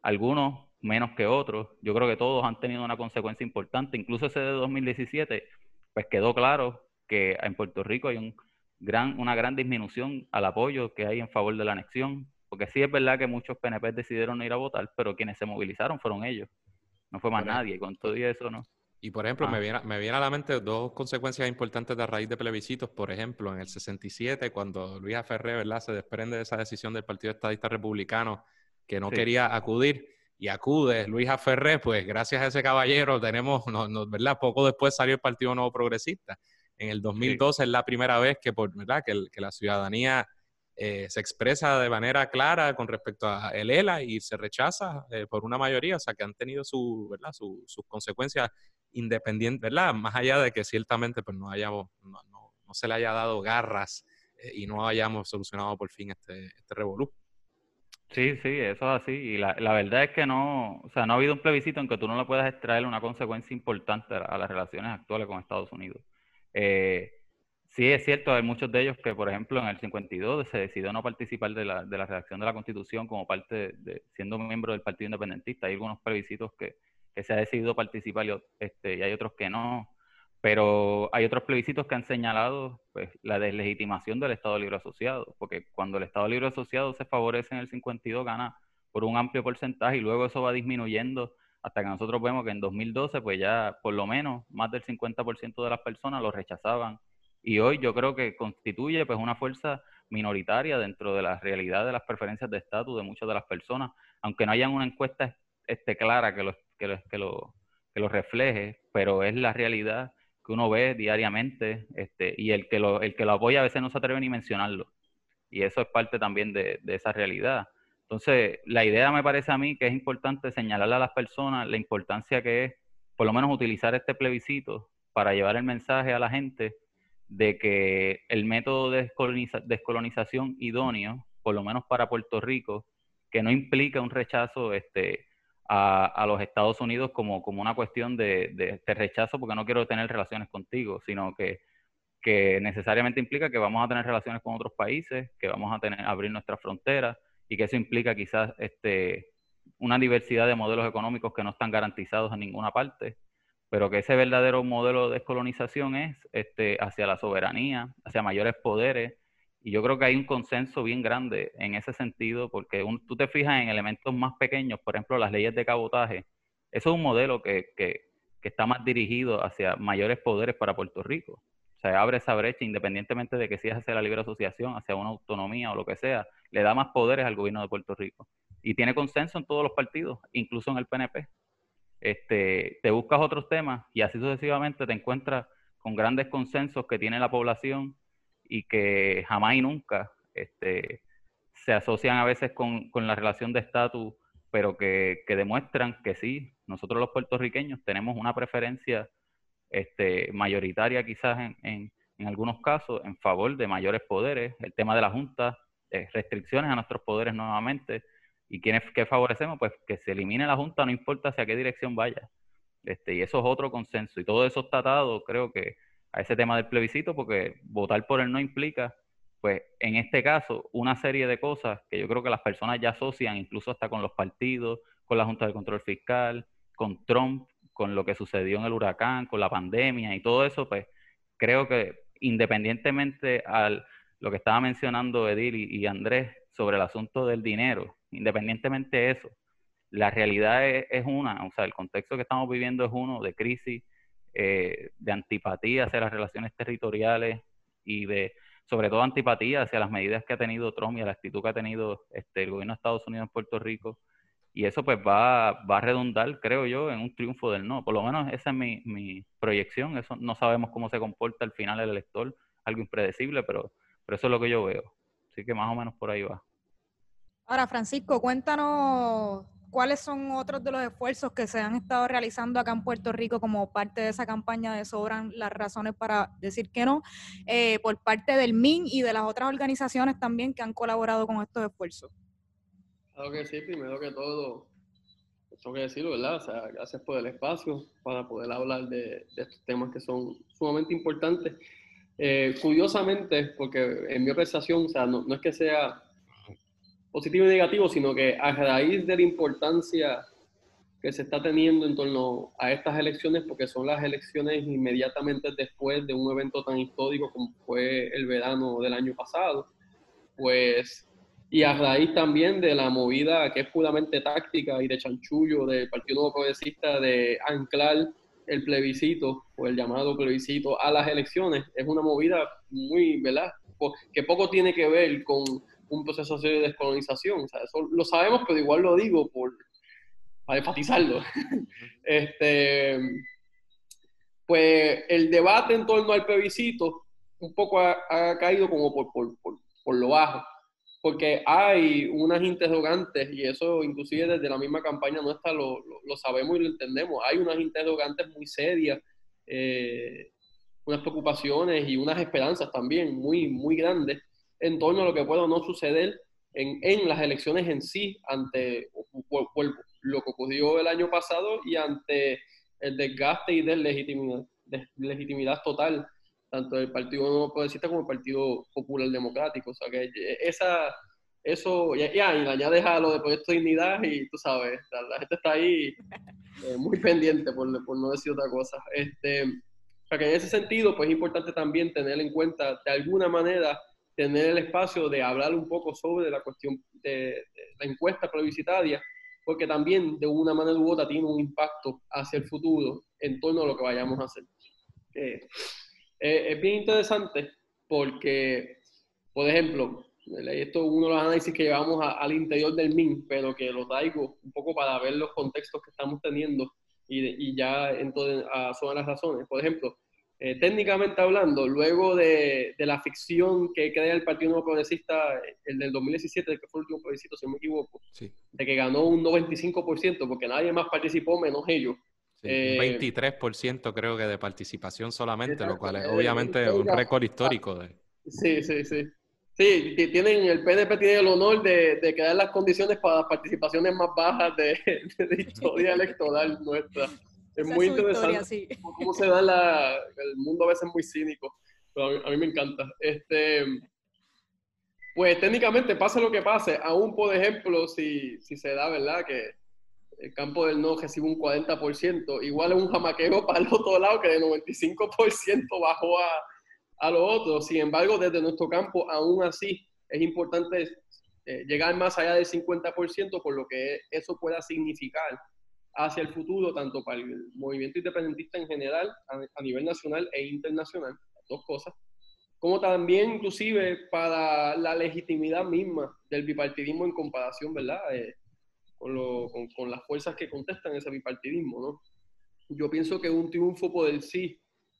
algunos menos que otros. Yo creo que todos han tenido una consecuencia importante. Incluso ese de dos mil diecisiete, pues quedó claro que en Puerto Rico hay un gran, una gran disminución al apoyo que hay en favor de la anexión. Porque sí es verdad que muchos P N P decidieron no ir a votar, pero quienes se movilizaron fueron ellos. No fue más nadie. Y con todo eso, no. Y, por ejemplo, ah. me, viene, me viene a la mente dos consecuencias importantes de raíz de plebiscitos. Por ejemplo, en el sesenta y siete, cuando Luis Aferré, ¿verdad?, se desprende de esa decisión del Partido Estadista Republicano que no sí. quería acudir, y acude Luis Aferré, pues gracias a ese caballero tenemos, no, no, ¿verdad? Poco después salió el Partido Nuevo Progresista. En el dos mil doce sí. es la primera vez que, por, ¿verdad?, que, el, que la ciudadanía eh, se expresa de manera clara con respecto a el E L A y se rechaza eh, por una mayoría, o sea que han tenido su, ¿verdad?, su, sus consecuencias independientes, ¿verdad? Más allá de que ciertamente pues, no, hayamos, no, no, no se le haya dado garras eh, y no hayamos solucionado por fin este, este revolú. Sí, sí, eso es así. Y la, la verdad es que no, o sea, no ha habido un plebiscito en que tú no le puedas extraer una consecuencia importante a, a las relaciones actuales con Estados Unidos. Eh, sí es cierto, hay muchos de ellos que, por ejemplo, en el cincuenta y dos se decidió no participar de la, de la redacción de la Constitución como parte, de, de, siendo miembro del Partido Independentista. Hay algunos plebiscitos que, que se ha decidido participar y, este, y hay otros que no. Pero hay otros plebiscitos que han señalado pues, la deslegitimación del Estado Libre Asociado, porque cuando el Estado Libre Asociado se favorece en el cincuenta y dos, gana por un amplio porcentaje y luego eso va disminuyendo hasta que nosotros vemos que en dos mil doce pues ya por lo menos más del cincuenta por ciento de las personas lo rechazaban. Y hoy yo creo que constituye pues una fuerza minoritaria dentro de la realidad de las preferencias de estatus de muchas de las personas, aunque no haya una encuesta este, clara que lo, que, lo, que, lo, que lo refleje, pero es la realidad que uno ve diariamente, este, y el que lo el que lo apoya a veces no se atreve ni mencionarlo. Y eso es parte también de, de esa realidad. Entonces, la idea me parece a mí que es importante señalarle a las personas la importancia que es, por lo menos, utilizar este plebiscito para llevar el mensaje a la gente de que el método de descoloniza, descolonización idóneo, por lo menos para Puerto Rico, que no implica un rechazo este A, a los Estados Unidos como, como una cuestión de, de, de rechazo porque no quiero tener relaciones contigo, sino que, que necesariamente implica que vamos a tener relaciones con otros países, que vamos a tener abrir nuestras fronteras y que eso implica quizás este, una diversidad de modelos económicos que no están garantizados en ninguna parte, pero que ese verdadero modelo de descolonización es este, hacia la soberanía, hacia mayores poderes. Y yo creo que hay un consenso bien grande en ese sentido, porque un, tú te fijas en elementos más pequeños, por ejemplo, las leyes de cabotaje. Eso es un modelo que, que, que está más dirigido hacia mayores poderes para Puerto Rico. O sea, abre esa brecha, independientemente de que si es hacia la libre asociación, hacia una autonomía o lo que sea, le da más poderes al gobierno de Puerto Rico. Y tiene consenso en todos los partidos, incluso en el P N P. Este, te buscas otros temas y así sucesivamente te encuentras con grandes consensos que tiene la población y que jamás y nunca este, se asocian a veces con, con la relación de estatus, pero que, que demuestran que sí, nosotros los puertorriqueños tenemos una preferencia este, mayoritaria quizás en, en, en algunos casos en favor de mayores poderes, el tema de la Junta, eh, restricciones a nuestros poderes nuevamente, y ¿quiénes qué favorecemos? Pues que se elimine la Junta, no importa hacia qué dirección vaya, este, y eso es otro consenso, y todo eso está atado, creo que, a ese tema del plebiscito, porque votar por él no implica, pues en este caso, una serie de cosas que yo creo que las personas ya asocian, incluso hasta con los partidos, con la Junta de Control Fiscal, con Trump, con lo que sucedió en el huracán, con la pandemia y todo eso, pues creo que independientemente a lo que estaba mencionando Edil y, y Andrés sobre el asunto del dinero, independientemente de eso, la realidad es, es una, o sea, el contexto que estamos viviendo es uno de crisis, Eh, de antipatía hacia las relaciones territoriales y de, sobre todo, antipatía hacia las medidas que ha tenido Trump y a la actitud que ha tenido este, el gobierno de Estados Unidos en Puerto Rico. Y eso pues va, va a redundar, creo yo, en un triunfo del no. Por lo menos esa es mi, mi proyección. Eso no sabemos cómo se comporta al final el elector, algo impredecible, pero, pero eso es lo que yo veo. Así que más o menos por ahí va. Ahora, Francisco, cuéntanos... ¿cuáles son otros de los esfuerzos que se han estado realizando acá en Puerto Rico como parte de esa campaña de Sobran las Razones para decir que no, eh, por parte del M I N y de las otras organizaciones también que han colaborado con estos esfuerzos? Claro que sí, primero que todo, tengo que decirlo, ¿verdad? O sea, gracias por el espacio para poder hablar de, de estos temas que son sumamente importantes. Eh, curiosamente, porque en mi apreciación, o sea, no, no es que sea positivo y negativo, sino que a raíz de la importancia que se está teniendo en torno a estas elecciones, porque son las elecciones inmediatamente después de un evento tan histórico como fue el verano del año pasado, pues, y a raíz también de la movida que es puramente táctica y de chanchullo del Partido Nuevo Progresista de anclar el plebiscito, o el llamado plebiscito, a las elecciones, es una movida muy, ¿verdad?, que poco tiene que ver con un proceso de descolonización, o sea, eso lo sabemos, pero igual lo digo por... para enfatizarlo. Este, pues el debate en torno al plebiscito un poco ha, ha caído como por, por, por, por lo bajo, porque hay unas interrogantes, y eso inclusive desde la misma campaña nuestra lo, lo, lo sabemos y lo entendemos, hay unas interrogantes muy serias, eh, unas preocupaciones y unas esperanzas también muy, muy grandes en torno a lo que pueda o no suceder en, en las elecciones en sí, ante por, por, lo que ocurrió el año pasado y ante el desgaste y deslegitimidad, deslegitimidad total, tanto del Partido Nuevo Progresista como el Partido Popular Democrático. O sea, que esa, eso, ya, ya, y añades a lo de Proyecto de Dignidad y tú sabes, la, la gente está ahí eh, muy pendiente, por, por no decir otra cosa. Este, o sea, que en ese sentido, pues es importante también tener en cuenta, de alguna manera, tener el espacio de hablar un poco sobre la cuestión de, de la encuesta plebiscitaria, porque también de una manera u otra tiene un impacto hacia el futuro en torno a lo que vayamos a hacer. Eh, eh, es bien interesante porque, por ejemplo, esto es uno de los análisis que llevamos a, al interior del M I N, pero que lo traigo un poco para ver los contextos que estamos teniendo y, de, y ya entonces son las razones. Por ejemplo, eh, técnicamente hablando, luego de, de la ficción que crea el Partido Nuevo Progresista, el del dos mil diecisiete, el que fue el último plebiscito, si no me equivoco, sí, de que ganó un noventa y cinco por ciento, porque nadie más participó menos ellos. Sí, eh, veintitrés por ciento creo que de participación solamente, exacto, lo cual es obviamente un récord histórico. De... Sí, sí, sí. Sí, tienen, el P N P tiene el honor de, de crear las condiciones para las participaciones más bajas de, de la historia electoral nuestra. Es muy interesante, sí, cómo se da la, el mundo a veces muy cínico, pero a mí, a mí me encanta. Este, pues técnicamente, pase lo que pase, aún por ejemplo, si, si se da, ¿verdad?, que el campo del no recibe un cuarenta por ciento, igual es un jamaqueo para el otro lado que de noventa y cinco por ciento bajó a, a lo otro. Sin embargo, desde nuestro campo, aún así, es importante eh, llegar más allá del cincuenta por ciento por lo que eso pueda significar hacia el futuro, tanto para el movimiento independentista en general, a nivel nacional e internacional, dos cosas, como también inclusive para la legitimidad misma del bipartidismo en comparación, ¿verdad?, eh, con, lo, con, con las fuerzas que contestan ese bipartidismo, ¿no? Yo pienso que un triunfo por el sí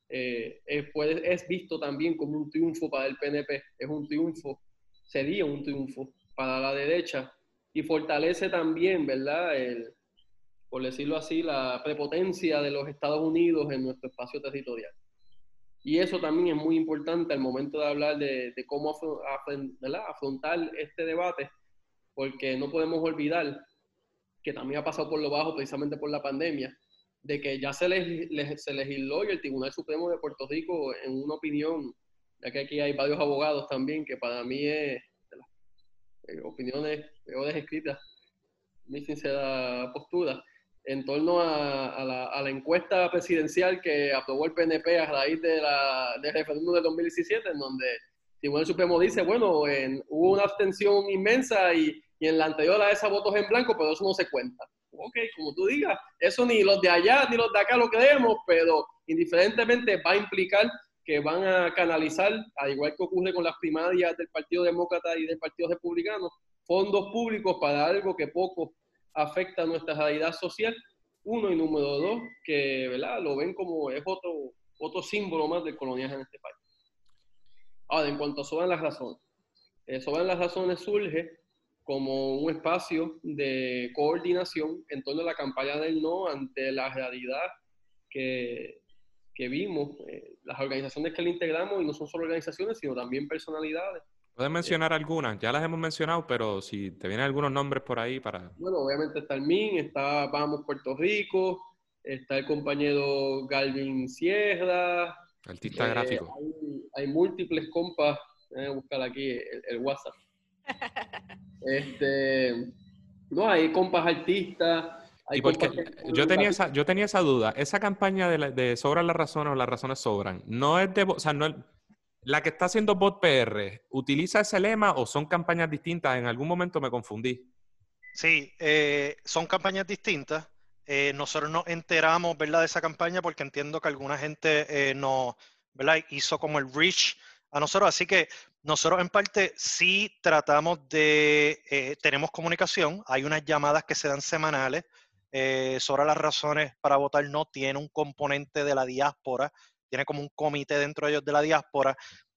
eh, es, puede, es visto también como un triunfo para el P N P, es un triunfo, sería un triunfo para la derecha, y fortalece también, ¿verdad?, el... por decirlo así, la prepotencia de los Estados Unidos en nuestro espacio territorial. Y eso también es muy importante al momento de hablar de, de cómo afro, afren, afrontar este debate, porque no podemos olvidar que también ha pasado por lo bajo, precisamente por la pandemia, de que ya se, leg, le, se legisló y el Tribunal Supremo de Puerto Rico, en una opinión, ya que aquí hay varios abogados también, que para mí es de las eh, opiniones peores escritas, mi sincera postura, en torno a, a, la, a la encuesta presidencial que aprobó el P N P a raíz de la, del referéndum del dos mil diecisiete, en donde el Tribunal Supremo dice, bueno, en, hubo una abstención inmensa y, y en la anterior a esa votos en blanco, pero eso no se cuenta. Ok, como tú digas, eso ni los de allá ni los de acá lo creemos, pero indiferentemente va a implicar que van a canalizar, al igual que ocurre con las primarias del Partido Demócrata y del Partido Republicano, fondos públicos para algo que poco afecta nuestra realidad social, uno, y número dos, que, ¿verdad?, lo ven como es otro, otro símbolo más del colonialismo en este país. Ahora, en cuanto a Sobran las Razones, eh, Sobran las Razones surge como un espacio de coordinación en torno a la campaña del no ante la realidad que, que vimos, eh, las organizaciones que le integramos, y no son solo organizaciones, sino también personalidades, Puedes mencionar eh, algunas, ya las hemos mencionado, pero si te vienen algunos nombres por ahí para... Bueno, obviamente está el M I N, está Vamos Puerto Rico, está el compañero Galvin Sierra. Artista eh, gráfico. Hay, hay múltiples compas, eh, buscar aquí el, el WhatsApp. este, no, hay compas artistas. Y porque yo tenía esa, yo tenía esa duda. Esa campaña de, la, de Sobran las Razones o Las Razones Sobran, ¿no es de, o sea, no es, la que está haciendo Bot P R, utiliza ese lema o son campañas distintas? En algún momento me confundí. Sí, eh, son campañas distintas. Eh, nosotros nos enteramos, ¿verdad?, de esa campaña porque entiendo que alguna gente eh, nos, ¿verdad?, hizo como el reach a nosotros. Así que nosotros en parte sí tratamos de, eh, tenemos comunicación, hay unas llamadas que se dan semanales. Eh, sobre las razones para votar no, tiene un componente de la diáspora, tiene como un comité dentro de ellos de la diáspora,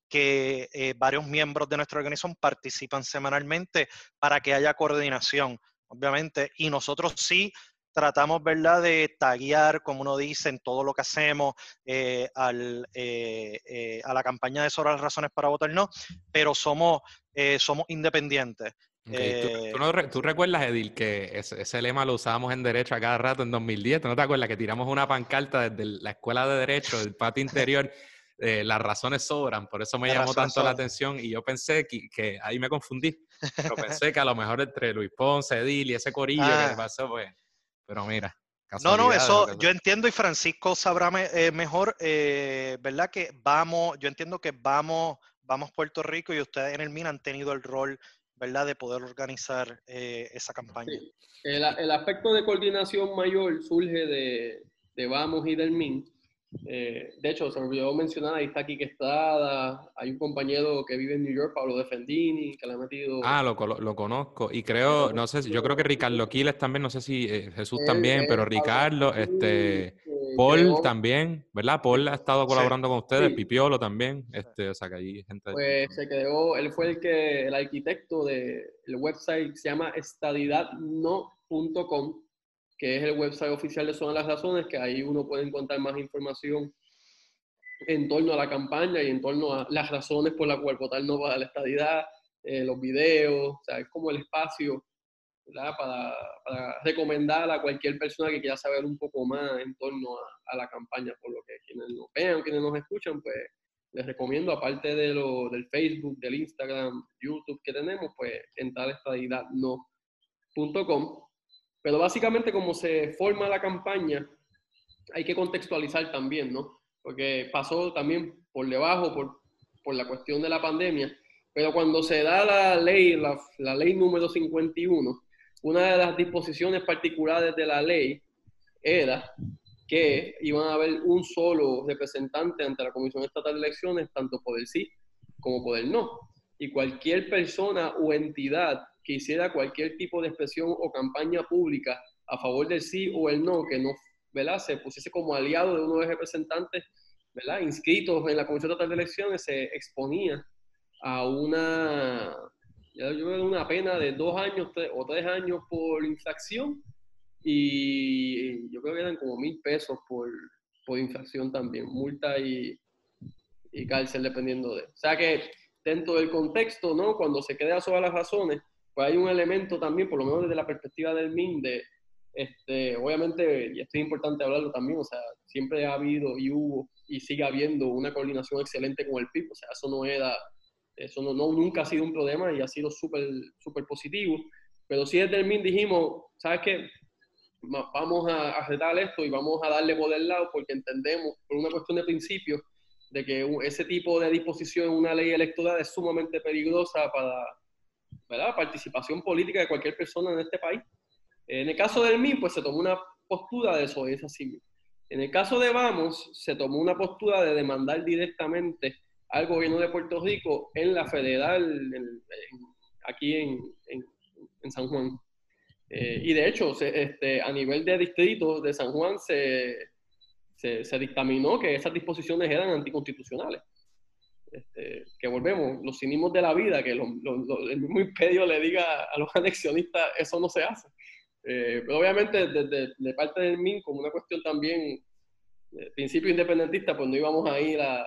que eh, varios miembros de nuestra organización participan semanalmente para que haya coordinación, obviamente. Y nosotros sí tratamos, ¿verdad?, de taguear, como uno dice, en todo lo que hacemos eh, al, eh, eh, a la campaña de sobre las razones para votar no, pero somos, eh, somos independientes. Okay. ¿Tú, tú, no, ¿Tú recuerdas, Edil, que ese, ese lema lo usábamos en Derecho a cada rato en dos mil diez? ¿Tú no te acuerdas que tiramos una pancarta desde la Escuela de Derecho, del patio interior, eh, las razones sobran? Por eso me llamó tanto sobran. la atención y yo pensé que, que ahí me confundí. Pero pensé que a lo mejor entre Luis Ponce, Edil y ese corillo ah. que le pasó, pues... Pero mira... No, no, eso yo entiendo y Francisco sabrá me, eh, mejor, eh, ¿verdad? Que vamos... Yo entiendo que vamos, vamos Puerto Rico y ustedes en el M I N han tenido el rol... ¿verdad?, de poder organizar eh, esa campaña. Sí. El, el aspecto de coordinación mayor surge de, de Vamos y del M I N. Eh, de hecho, se me olvidó mencionar, ahí está Quique Estrada, hay un compañero que vive en New York, Pablo Defendini, que le ha metido... Ah, lo, lo, lo conozco. Y creo, no sé, yo creo que Ricardo Quiles también, no sé si eh, Jesús él, también, él, pero Ricardo, Pablo, este... Eh, Paul creo, también, ¿verdad? Paul ha estado colaborando sí, con ustedes, sí. Pipiolo también, este, o sea que hay gente... Pues se quedó, él fue el que, el arquitecto del de, website que se llama estadidad no punto com, que es el website oficial de Sobran las Razones, que ahí uno puede encontrar más información en torno a la campaña y en torno a las razones por las cuales votar no para la estadidad, eh, los videos, o sea, es como el espacio... Para, para recomendar a cualquier persona que quiera saber un poco más en torno a, a la campaña, por lo que quienes nos vean, quienes nos escuchan, pues les recomiendo, aparte de lo, del Facebook, del Instagram, YouTube que tenemos, pues entrar a estadidad no punto com. Pero básicamente como se forma la campaña, hay que contextualizar también, ¿no? Porque pasó también por debajo, por, por la cuestión de la pandemia, pero cuando se da la ley, la, la ley número cincuenta y uno, una de las disposiciones particulares de la ley era que iban a haber un solo representante ante la Comisión Estatal de Elecciones, tanto poder sí como poder no. Y cualquier persona o entidad que hiciera cualquier tipo de expresión o campaña pública a favor del sí o el no, que no, ¿verdad?, se pusiese como aliado de uno de los representantes, ¿verdad?, inscritos en la Comisión Estatal de Elecciones, se exponía a una... Yo veo una pena de dos años tres, o tres años por infracción y yo creo que eran como mil pesos por, por infracción también, multa y, y cárcel dependiendo de... O sea que dentro del contexto, ¿no?, cuando se crea sobre las razones, pues hay un elemento también, por lo menos desde la perspectiva del M I N, de, este, obviamente, y esto es importante hablarlo también, o sea, siempre ha habido y hubo y sigue habiendo una coordinación excelente con el P I B, o sea, eso no era... Eso no, no, nunca ha sido un problema y ha sido súper súper positivo. Pero sí desde el M I N dijimos, ¿sabes qué? Vamos a, a retar esto y vamos a darle por el lado porque entendemos, por una cuestión de principio, de que ese tipo de disposición en una ley electoral es sumamente peligrosa para, ¿verdad?, participación política de cualquier persona en este país. En el caso del M I N, pues se tomó una postura de eso, es así. En el caso de Vamos, se tomó una postura de demandar directamente al gobierno de Puerto Rico en la federal, en, en, aquí en, en, en San Juan. Eh, y de hecho, se, este, a nivel de distritos de San Juan se, se, se dictaminó que esas disposiciones eran anticonstitucionales. Este, que volvemos, los cinismos de la vida, que lo, lo, lo, el mismo imperio le diga a los anexionistas, eso no se hace. Eh, pero obviamente de, de, de parte del M I N, como una cuestión también de principio independentista, pues no íbamos a ir a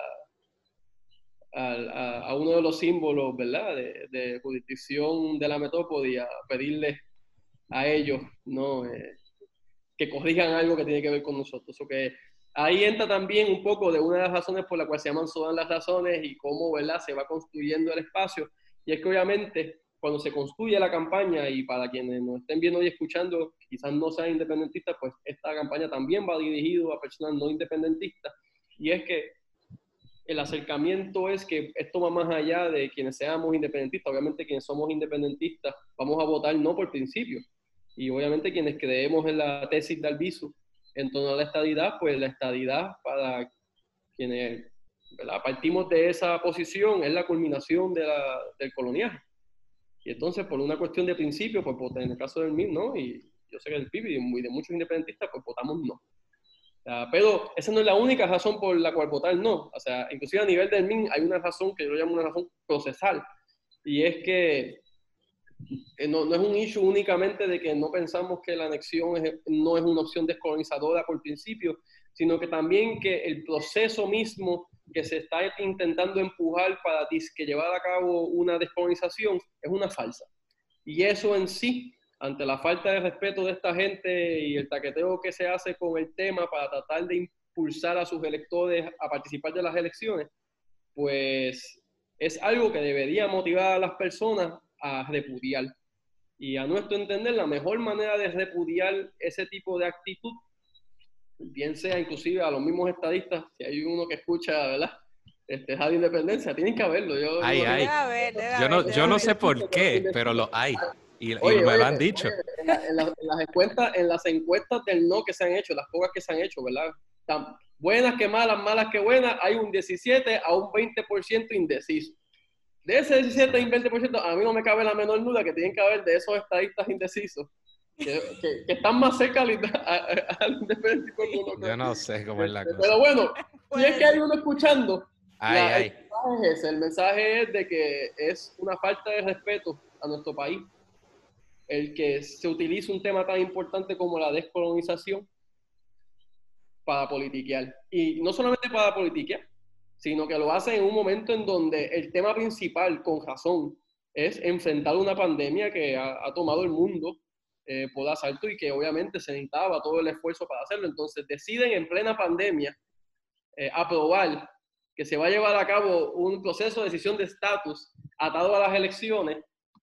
al, a, a uno de los símbolos, ¿verdad?, de, de jurisdicción de la metrópoli, a pedirle a ellos, ¿no?, eh, que corrijan algo que tiene que ver con nosotros. So que ahí entra también un poco de una de las razones por la cual se llaman Sobran las Razones y cómo, ¿verdad?, se va construyendo el espacio. Y es que obviamente cuando se construye la campaña, y para quienes nos estén viendo y escuchando, quizás no sean independentistas, pues esta campaña también va dirigida a personas no independentistas. Y es que el acercamiento es que esto va más allá de quienes seamos independentistas. Obviamente quienes somos independentistas vamos a votar no por principio. Y obviamente quienes creemos en la tesis de Albizu en torno a la estadidad, pues la estadidad para quienes, ¿verdad?, partimos de esa posición, es la culminación de la, del coloniaje. Y entonces, por una cuestión de principio, pues en el caso del M I M, ¿no?, y yo sé que el P I B y de muchos independentistas, pues votamos no. O sea, pero esa no es la única razón por la cual votar no. O sea, inclusive a nivel del M I M hay una razón que yo llamo una razón procesal. Y es que no, no es un issue únicamente de que no pensamos que la anexión es, no es una opción descolonizadora por principio, sino que también que el proceso mismo que se está intentando empujar para que llevar a cabo una descolonización es una falsa. Y eso en sí, ante la falta de respeto de esta gente y el taqueteo que se hace con el tema para tratar de impulsar a sus electores a participar de las elecciones, pues es algo que debería motivar a las personas a repudiar. Y a nuestro entender, la mejor manera de repudiar ese tipo de actitud, bien sea inclusive a los mismos estadistas, si hay uno que escucha, ¿verdad?, este, Radio Independencia, tienen que haberlo. Yo, ay, no, ay. Ver, yo, no, yo no sé por qué, pero los hay. Y, oye, y me oye, lo han dicho. Oye, en, la, en, las, en, las encuestas, en las encuestas del no que se han hecho, las pocas que se han hecho, ¿verdad?, tan buenas que malas, malas que buenas, hay un diecisiete a un veinte por ciento indeciso. De ese diecisiete a un veinte por ciento, a mí no me cabe la menor duda que tienen que haber de esos estadistas indecisos. Que, que, que están más cerca al independentismo. Yo no sé cómo es la cosa. Pero bueno, si es que hay uno escuchando, ay, la, ay. El, mensaje es, el mensaje es de que es una falta de respeto a nuestro país el que se utilice un tema tan importante como la descolonización para politiquear. Y no solamente para politiquear, sino que lo hace en un momento en donde el tema principal, con razón, es enfrentar una pandemia que ha, ha tomado el mundo Eh, por asalto y que obviamente se necesitaba todo el esfuerzo para hacerlo. Entonces deciden en plena pandemia eh, aprobar que se va a llevar a cabo un proceso de decisión de estatus atado a las elecciones,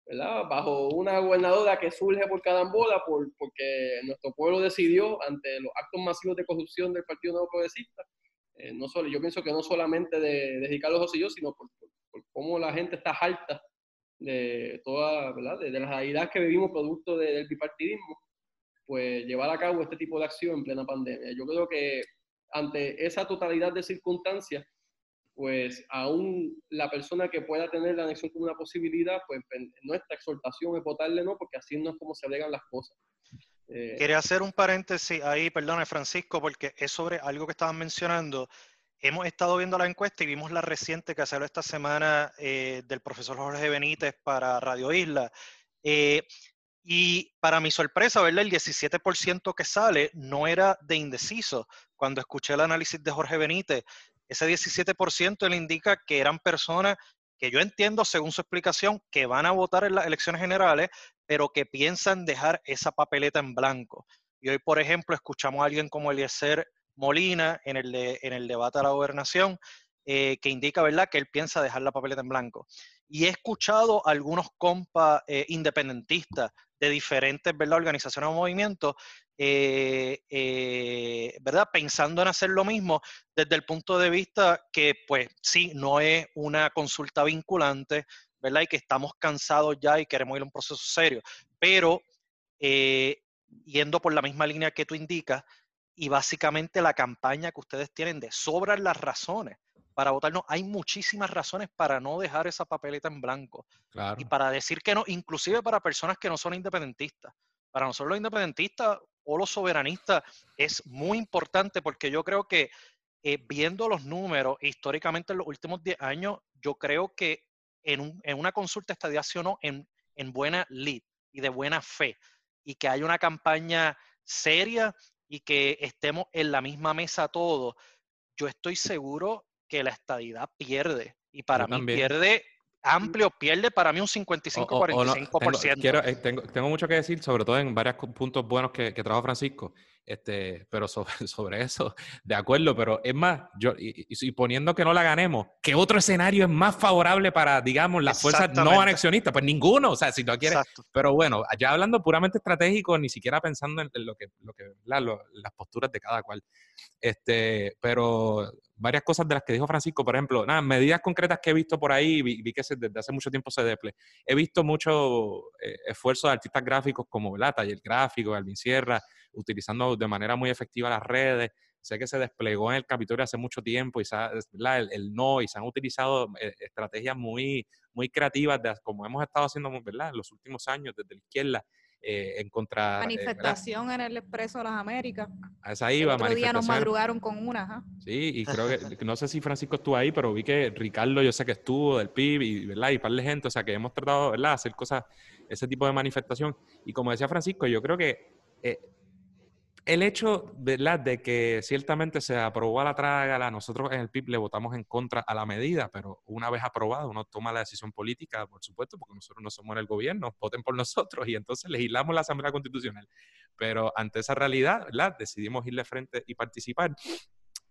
¿verdad?, bajo una gobernadora que surge por carambola por, porque nuestro pueblo decidió ante los actos masivos de corrupción del Partido Nuevo Progresista. Eh, no solo, yo pienso que no solamente de, de Ricardo Rosselló, sino por, por, por cómo la gente está harta de toda, ¿verdad?, de, de la realidad que vivimos producto de, del bipartidismo, pues llevar a cabo este tipo de acción en plena pandemia. Yo creo que ante esa totalidad de circunstancias, pues aún la persona que pueda tener la anexión como una posibilidad, pues nuestra exhortación es votarle no, porque así no es como se alegan las cosas. Eh, Quería hacer un paréntesis ahí, perdone Francisco, porque es sobre algo que estaban mencionando. Hemos estado viendo la encuesta y vimos la reciente que salió esta semana eh, del profesor Jorge Benítez para Radio Isla. Eh, y para mi sorpresa, ¿verdad?, el diecisiete por ciento que sale no era de indeciso. Cuando escuché el análisis de Jorge Benítez, ese diecisiete por ciento le indica que eran personas que yo entiendo, según su explicación, que van a votar en las elecciones generales, pero que piensan dejar esa papeleta en blanco. Y hoy, por ejemplo, escuchamos a alguien como Eliezer Molina en el, de, en el debate a la gobernación, eh, que indica, ¿verdad?, que él piensa dejar la papeleta en blanco. Y he escuchado a algunos compas eh, independentistas de diferentes, ¿verdad?, organizaciones o movimientos, eh, eh, ¿verdad?, pensando en hacer lo mismo desde el punto de vista que, pues, sí, no es una consulta vinculante, ¿verdad?, y que estamos cansados ya y queremos ir a un proceso serio. Pero, eh, yendo por la misma línea que tú indicas, y básicamente la campaña que ustedes tienen de sobran las razones para votar no, hay muchísimas razones para no dejar esa papeleta en blanco. Claro. Y para decir que no, inclusive para personas que no son independentistas. Para nosotros los independentistas o los soberanistas es muy importante, porque yo creo que eh, viendo los números históricamente en los últimos diez años, yo creo que en, un, en una consulta estadía sí o no, en, en buena lid y de buena fe, y que hay una campaña seria y que estemos en la misma mesa todos, yo estoy seguro que la estadidad pierde Y para Yo mí también. pierde... amplio, pierde para mí un cincuenta y cinco a cuarenta y cinco por ciento. No, tengo, quiero, tengo, tengo mucho que decir, sobre todo en varios puntos buenos que, que trajo Francisco, este, pero sobre, sobre eso, de acuerdo, pero es más, yo, y, y poniendo que no la ganemos, ¿qué otro escenario es más favorable para, digamos, las fuerzas no anexionistas? Pues ninguno, o sea, si no quieres. Exacto. Pero bueno, ya hablando puramente estratégico, ni siquiera pensando en lo que, lo que la, lo, las posturas de cada cual. Este, pero... varias cosas de las que dijo Francisco, por ejemplo, nada, medidas concretas que he visto por ahí, vi, vi que se, desde hace mucho tiempo se deple. He visto mucho eh, esfuerzo de artistas gráficos como, ¿verdad?, Taller Gráfico, Alvin Sierra, utilizando de manera muy efectiva las redes. Sé que se desplegó en el Capitolio hace mucho tiempo y se ha, el, el no, y se han utilizado eh, estrategias muy, muy creativas, de, como hemos estado haciendo, ¿verdad?, en los últimos años desde la izquierda. Eh, en contra, manifestación eh, en el Expreso de las Américas. Esa iba, el otro día nos madrugaron con una. Ajá. Sí, y creo que, no sé si Francisco estuvo ahí, pero vi que Ricardo, yo sé que estuvo, del P I B, y, ¿verdad?, y par de gente, o sea, que hemos tratado, ¿verdad?, hacer cosas, ese tipo de manifestación. Y como decía Francisco, yo creo que eh, el hecho, ¿verdad?, de que ciertamente se aprobó a la trágala, nosotros en el P I B le votamos en contra a la medida, pero una vez aprobada uno toma la decisión política, por supuesto, porque nosotros no somos el gobierno, voten por nosotros y entonces legislamos la Asamblea Constitucional. Pero ante esa realidad, ¿verdad?, decidimos irle frente y participar.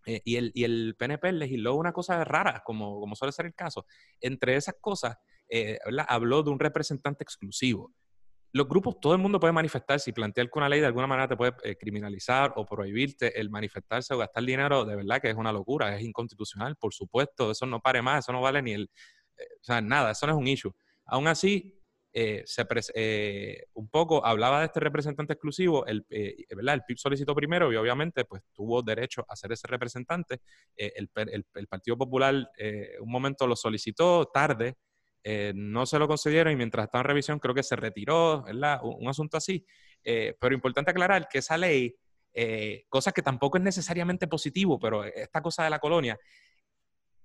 Eh, y, el, y el P N P legisló una cosa rara, como, como suele ser el caso. Entre esas cosas, eh, ¿verdad?, habló de un representante exclusivo. Los grupos, todo el mundo puede manifestarse y plantear que una ley de alguna manera te puede eh, criminalizar o prohibirte el manifestarse o gastar dinero, de verdad que es una locura, es inconstitucional, por supuesto, eso no pare más, eso no vale ni el... Eh, o sea, nada, eso no es un issue. Aún así, eh, se eh, un poco hablaba de este representante exclusivo, el, eh, ¿verdad? El P I B solicitó primero y obviamente pues tuvo derecho a ser ese representante. Eh, el, el, el Partido Popular eh, un momento lo solicitó tarde, Eh, no se lo concedieron y mientras estaba en revisión creo que se retiró, ¿verdad? Un, un asunto así. Eh, pero importante aclarar que esa ley, eh, cosa que tampoco es necesariamente positivo, pero esta cosa de la colonia,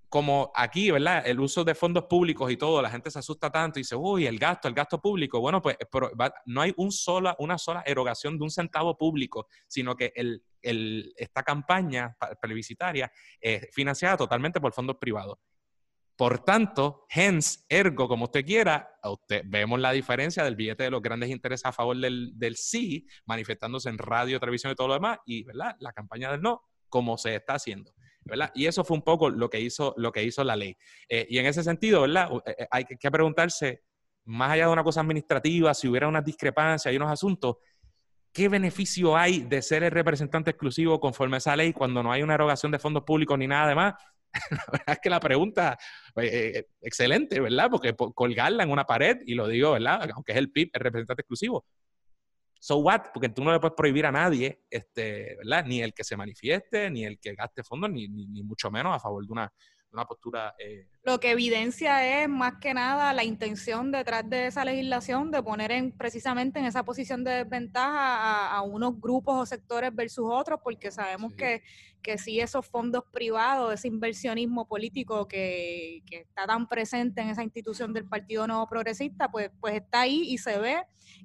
como aquí, ¿verdad?, el uso de fondos públicos y todo, la gente se asusta tanto y dice, uy, el gasto, el gasto público. Bueno, pues pero va, no hay un sola, una sola erogación de un centavo público, sino que el, el, esta campaña plebiscitaria es eh, financiada totalmente por fondos privados. Por tanto, hence, ergo, como usted quiera, a usted, vemos la diferencia del billete de los grandes intereses a favor del, del sí, manifestándose en radio, televisión y todo lo demás, y, ¿verdad?, la campaña del no, como se está haciendo, ¿verdad? Y eso fue un poco lo que hizo, lo que hizo la ley. Eh, y en ese sentido, ¿verdad?, hay que preguntarse, más allá de una cosa administrativa, si hubiera unas discrepancias y unos asuntos, ¿qué beneficio hay de ser el representante exclusivo conforme a esa ley cuando no hay una erogación de fondos públicos ni nada de más? La verdad es que la pregunta, eh, excelente, ¿verdad? Porque por colgarla en una pared, y lo digo, ¿verdad?, aunque es el P I B, el representante exclusivo. So what? Porque tú no le puedes prohibir a nadie, este, ¿verdad?, ni el que se manifieste, ni el que gaste fondos, ni, ni, ni mucho menos a favor de una, de una postura... Eh. Lo que evidencia es, más que nada, la intención detrás de esa legislación de poner en, precisamente en esa posición de desventaja a, a unos grupos o sectores versus otros, porque sabemos sí. que... que sí, esos fondos privados, ese inversionismo político que, que está tan presente en esa institución del Partido Nuevo Progresista, pues, pues está ahí y se ve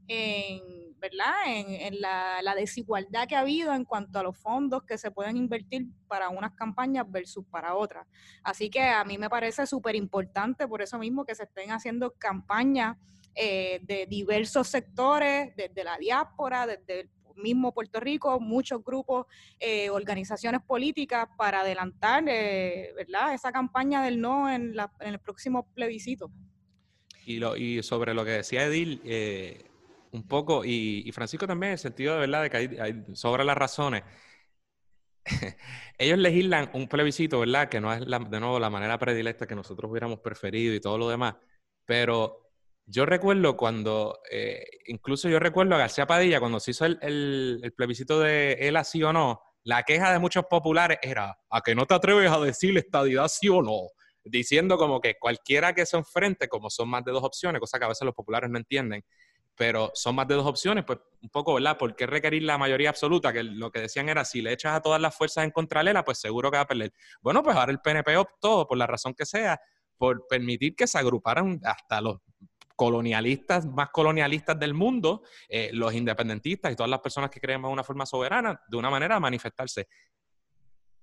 en, ¿verdad?, en, en la, la desigualdad que ha habido en cuanto a los fondos que se pueden invertir para unas campañas versus para otras. Así que a mí me parece súper importante por eso mismo que se estén haciendo campañas eh, de diversos sectores, desde la diáspora, desde el mismo Puerto Rico, muchos grupos, eh, organizaciones políticas para adelantar, eh, ¿verdad?, esa campaña del no en, la, en el próximo plebiscito. Y, lo, y sobre lo que decía Edil, eh, un poco, y, y Francisco también, en el sentido de, ¿verdad?, de que hay, hay sobre las razones. Ellos legislan un plebiscito, ¿verdad?, que no es, la, de nuevo, la manera predilecta que nosotros hubiéramos preferido y todo lo demás, pero... Yo recuerdo cuando, eh, incluso yo recuerdo a García Padilla, cuando se hizo el, el, el plebiscito de él así o no, la queja de muchos populares era, ¿a que no te atreves a decir estadidad sí o no? Diciendo como que cualquiera que se enfrente, como son más de dos opciones, cosa que a veces los populares no entienden, pero son más de dos opciones, pues un poco, ¿verdad? ¿Por qué requerir la mayoría absoluta? Que lo que decían era, si le echas a todas las fuerzas en contralela, pues seguro que va a perder. Bueno, pues ahora el P N P optó, por la razón que sea, por permitir que se agruparan hasta los colonialistas, más colonialistas del mundo, eh, los independentistas y todas las personas que creen en una forma soberana, de una manera a manifestarse.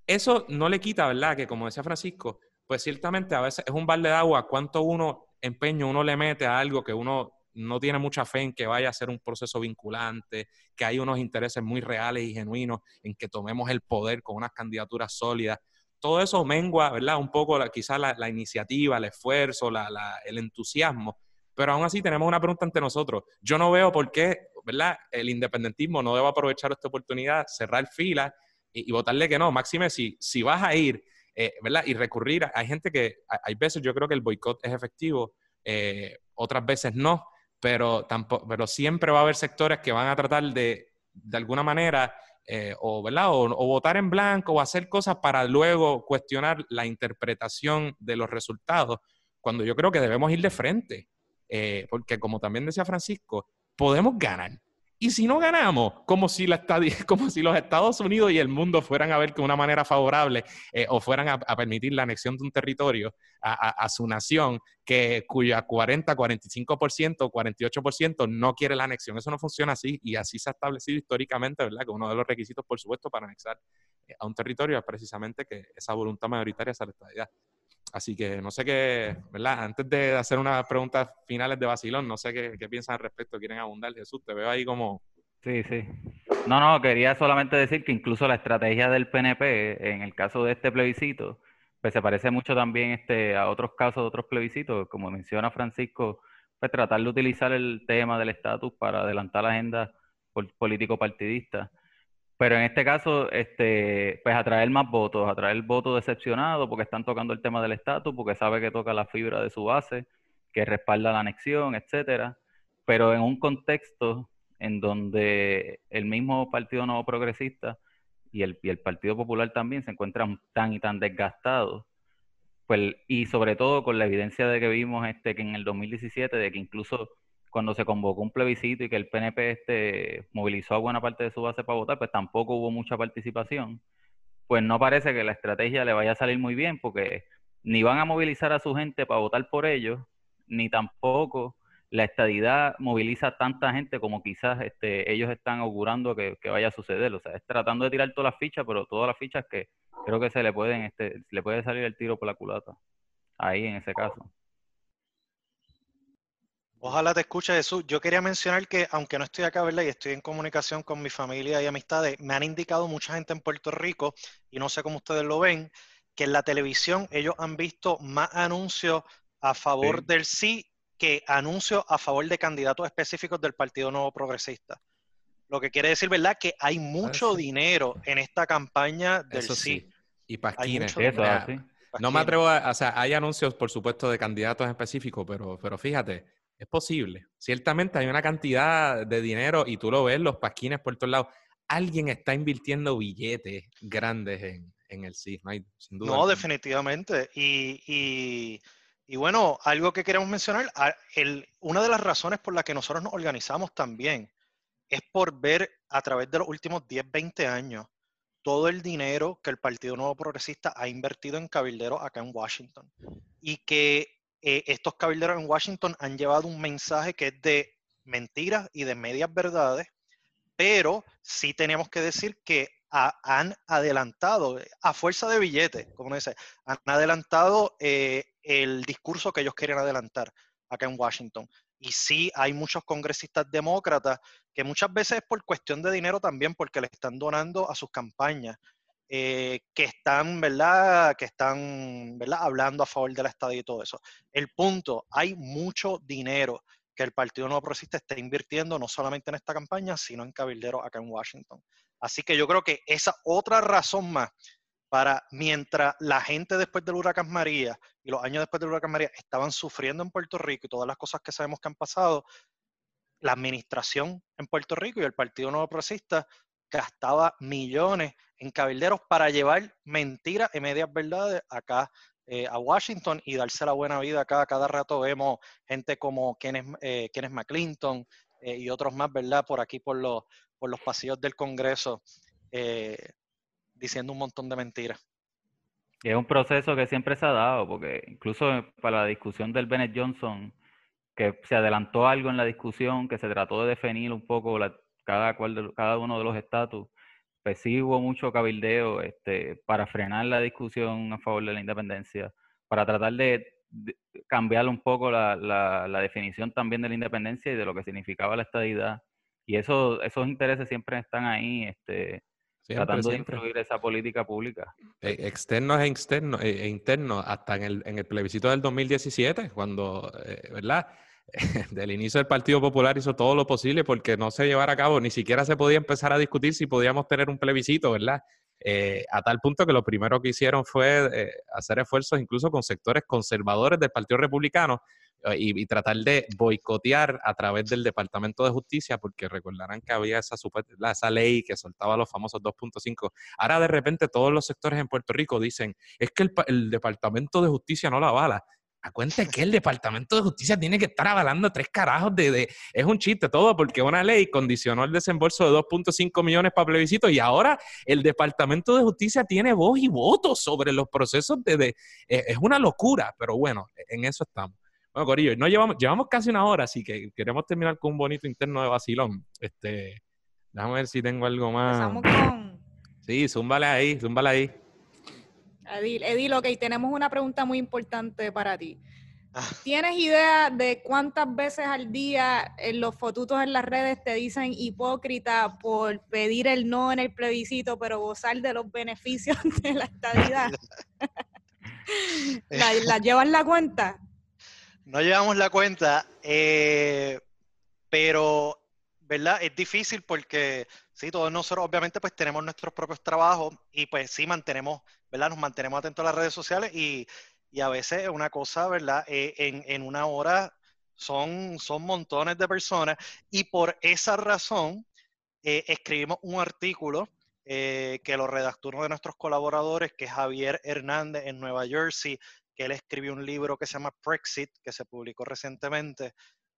Eso no le quita, ¿verdad?, que como decía Francisco, pues ciertamente a veces es un balde de agua cuánto uno empeño uno le mete a algo que uno no tiene mucha fe en que vaya a ser un proceso vinculante, que hay unos intereses muy reales y genuinos en que tomemos el poder con unas candidaturas sólidas. Todo eso mengua, ¿verdad? Un poco la, quizás la, la iniciativa, el esfuerzo, la, la, el entusiasmo. Pero aún así tenemos una pregunta ante nosotros. Yo no veo por qué, ¿verdad?, el independentismo no debe aprovechar esta oportunidad, cerrar filas y, y votarle que no. Máxime, si, si vas a ir, eh, ¿verdad?, y recurrir, a, hay gente que, a, hay veces yo creo que el boicot es efectivo, eh, otras veces no, pero, tampoco, pero siempre va a haber sectores que van a tratar de, de alguna manera... Eh, o, ¿verdad? O, o votar en blanco o hacer cosas para luego cuestionar la interpretación de los resultados, cuando yo creo que debemos ir de frente, eh, porque como también decía Francisco, podemos ganar, y si no ganamos, como si, la estad- como si los Estados Unidos y el mundo fueran a ver de una manera favorable, eh, o fueran a, a permitir la anexión de un territorio a, a, a su nación, que, cuya cuarenta, cuarenta y cinco por ciento, cuarenta y ocho por ciento no quiere la anexión. Eso no funciona así, y así se ha establecido históricamente, ¿verdad? Que uno de los requisitos, por supuesto, para anexar a un territorio es precisamente que esa voluntad mayoritaria sea la estadidad. Así que no sé qué, ¿verdad? Antes de hacer unas preguntas finales de vacilón, no sé qué, qué piensan al respecto, quieren abundar. Jesús, te veo ahí como... Sí, sí. No, no, quería solamente decir que incluso la estrategia del P N P, en el caso de este plebiscito, pues se parece mucho también este, a otros casos de otros plebiscitos. Como menciona Francisco, pues tratar de utilizar el tema del estatus para adelantar la agenda político-partidista. Pero en este caso, este, pues atraer más votos, atraer votos decepcionados porque están tocando el tema del estatus, porque sabe que toca la fibra de su base, que respalda la anexión, etcétera. Pero en un contexto en donde el mismo Partido Nuevo Progresista y el, y el Partido Popular también se encuentran tan y tan desgastados, pues, y sobre todo con la evidencia de que vimos este, que en el dos mil diecisiete, de que incluso... cuando se convocó un plebiscito y que el P N P este, movilizó a buena parte de su base para votar, pues tampoco hubo mucha participación. Pues no parece que la estrategia le vaya a salir muy bien, porque ni van a movilizar a su gente para votar por ellos, ni tampoco la estadidad moviliza a tanta gente como quizás este, ellos están augurando que, que vaya a suceder. O sea, es tratando de tirar todas las fichas, pero todas las fichas que creo que se le pueden, este, le puede salir el tiro por la culata, ahí en ese caso. Ojalá te escuche, Jesús. Yo quería mencionar que, aunque no estoy acá, ¿verdad?, y estoy en comunicación con mi familia y amistades, me han indicado mucha gente en Puerto Rico, y no sé cómo ustedes lo ven, que en la televisión ellos han visto más anuncios a favor sí. del sí que anuncios a favor de candidatos específicos del Partido Nuevo Progresista. Lo que quiere decir, ¿verdad?, que hay mucho ah, sí. dinero en esta campaña del Eso sí. sí. Y pasquines. Eso, así. No me atrevo a... O sea, hay anuncios, por supuesto, de candidatos específicos, pero, pero fíjate... Es posible. Ciertamente hay una cantidad de dinero y tú lo ves, los pasquines por todos lados. Alguien está invirtiendo billetes grandes en, en el C I S, no hay, sin duda. No, alguna. definitivamente. Y, y, y bueno, algo que queremos mencionar, el, una de las razones por las que nosotros nos organizamos también es por ver a través de los últimos diez, veinte años todo el dinero que el Partido Nuevo Progresista ha invertido en cabilderos acá en Washington. Y que... Eh, estos cabilderos en Washington han llevado un mensaje que es de mentiras y de medias verdades, pero sí tenemos que decir que a, han adelantado, a fuerza de billetes, como dice, han adelantado eh, el discurso que ellos querían adelantar acá en Washington. Y sí hay muchos congresistas demócratas que muchas veces es por cuestión de dinero también, porque le están donando a sus campañas. Eh, que están, ¿verdad? Que están, ¿verdad?, hablando a favor de la estadía y todo eso. El punto, hay mucho dinero que el Partido Nuevo Progresista está invirtiendo no solamente en esta campaña, sino en cabilderos acá en Washington. Así que yo creo que esa otra razón más para, mientras la gente después del huracán María y los años después del huracán María estaban sufriendo en Puerto Rico y todas las cosas que sabemos que han pasado, la administración en Puerto Rico y el Partido Nuevo Progresista gastaba millones en cabilderos para llevar mentiras y medias verdades acá eh, a Washington y darse la buena vida acá. Cada rato vemos gente como Kenneth, eh, Kenneth McClinton eh, y otros más, ¿verdad?, por aquí, por los, por los pasillos del Congreso, eh, diciendo un montón de mentiras. Y es un proceso que siempre se ha dado, porque incluso para la discusión del Bennett Johnson, que se adelantó algo en la discusión, que se trató de definir un poco la Cada, cual, cada uno de los estatus, pues sí hubo mucho cabildeo este, para frenar la discusión a favor de la independencia, para tratar de, de cambiar un poco la, la, la definición también de la independencia y de lo que significaba la estadidad. Y eso, esos intereses siempre están ahí, este, siempre, tratando siempre. de influir esa política pública. Eh, externos e internos, eh, internos hasta en el, en el plebiscito del dos mil diecisiete, cuando, eh, ¿verdad? Del inicio del Partido Popular hizo todo lo posible porque no se llevara a cabo, ni siquiera se podía empezar a discutir si podíamos tener un plebiscito, ¿verdad? Eh, a tal punto que lo primero que hicieron fue eh, hacer esfuerzos incluso con sectores conservadores del Partido Republicano eh, y, y tratar de boicotear a través del Departamento de Justicia, porque recordarán que había esa, super, la, esa ley que soltaba los famosos dos punto cinco. Ahora de repente todos los sectores en Puerto Rico dicen, es que el, el Departamento de Justicia no la avala. A cuenta que el Departamento de Justicia tiene que estar avalando tres carajos de, de... Es un chiste todo, porque una ley condicionó el desembolso de dos punto cinco millones para plebiscito y ahora el Departamento de Justicia tiene voz y voto sobre los procesos de... de es una locura, pero bueno, en eso estamos. Bueno, Corillo, no llevamos, llevamos casi una hora, así que queremos terminar con un bonito interno de vacilón. Este, déjame ver si tengo algo más. Empezamos con... Sí, zúmbale ahí, zúmbale ahí. Edil, Edil, ok, tenemos una pregunta muy importante para ti. Ah. ¿Tienes idea de cuántas veces al día en los fotutos en las redes te dicen hipócrita por pedir el no en el plebiscito, pero gozar de los beneficios de la estadidad? ¿La, ¿La llevas la cuenta? No llevamos la cuenta, eh, pero, ¿verdad? Es difícil porque... Sí, todos nosotros obviamente pues tenemos nuestros propios trabajos y pues sí mantenemos, ¿verdad? Nos mantenemos atentos a las redes sociales y, y a veces una cosa, ¿verdad? Eh, en, en una hora son, son montones de personas y por esa razón eh, escribimos un artículo eh, que lo redactó uno de nuestros colaboradores, que es Javier Hernández en Nueva Jersey, que él escribió un libro que se llama Brexit, que se publicó recientemente.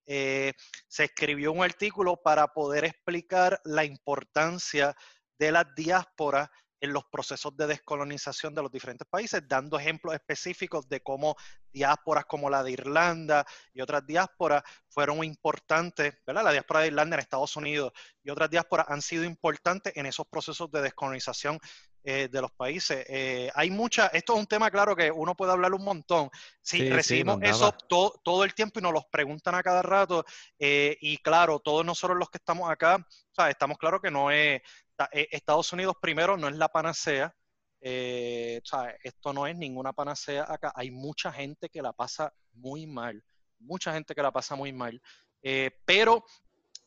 Eh, se escribió un artículo para poder explicar la importancia de las diásporas en los procesos de descolonización de los diferentes países, dando ejemplos específicos de cómo diásporas como la de Irlanda y otras diásporas fueron importantes, ¿verdad? La diáspora de Irlanda en Estados Unidos y otras diásporas han sido importantes en esos procesos de descolonización eh, de los países. Eh, hay mucha, esto es un tema, claro, que uno puede hablar un montón. Sí, sí recibimos sí, eso to, todo el tiempo y nos los preguntan a cada rato. Eh, y claro, todos nosotros los que estamos acá, o sea, estamos claros que no es... Estados Unidos primero no es la panacea, eh, o sea, esto no es ninguna panacea acá, hay mucha gente que la pasa muy mal, mucha gente que la pasa muy mal, eh, pero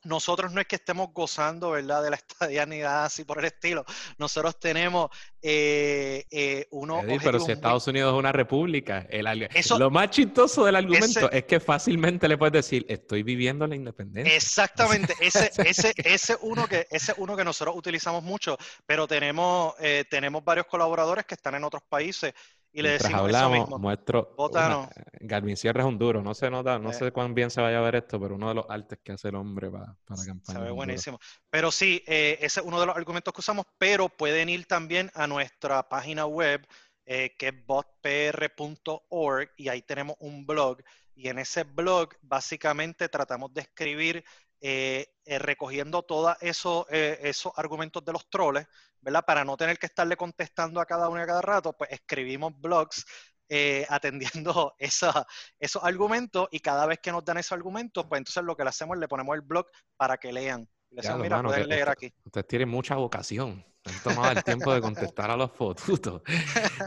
nosotros no es que estemos gozando, ¿verdad?, de la estadía ni nada así por el estilo, nosotros tenemos eh, eh, unos Edith, pero si Estados muy... Unidos es una república, el alg... Eso, lo más chistoso del argumento ese... es que fácilmente le puedes decir, estoy viviendo la independencia. Exactamente, ese ese, ese uno que ese uno que nosotros utilizamos mucho, pero tenemos, eh, tenemos varios colaboradores que están en otros países. Y le decimos hablamos, eso mismo. Muestro una, Galvin Sierra es un duro, no se nota, no eh. sé cuán bien se vaya a ver esto, pero uno de los artes que hace el hombre para, para la campaña. Se ve buenísimo. Duro. Pero sí, eh, ese es uno de los argumentos que usamos, pero pueden ir también a nuestra página web, eh, que es bot p r punto org, y ahí tenemos un blog, y en ese blog básicamente tratamos de escribir, eh, eh, recogiendo todos eso, eh, esos argumentos de los troles, ¿verdad? Para no tener que estarle contestando a cada uno y a cada rato, pues escribimos blogs eh, atendiendo esa, esos argumentos y cada vez que nos dan esos argumentos, pues entonces lo que le hacemos es le ponemos el blog para que lean. Y le decimos, mira, pueden leer aquí. Ustedes tienen mucha vocación. Han tomado el tiempo de contestar a los fotutos.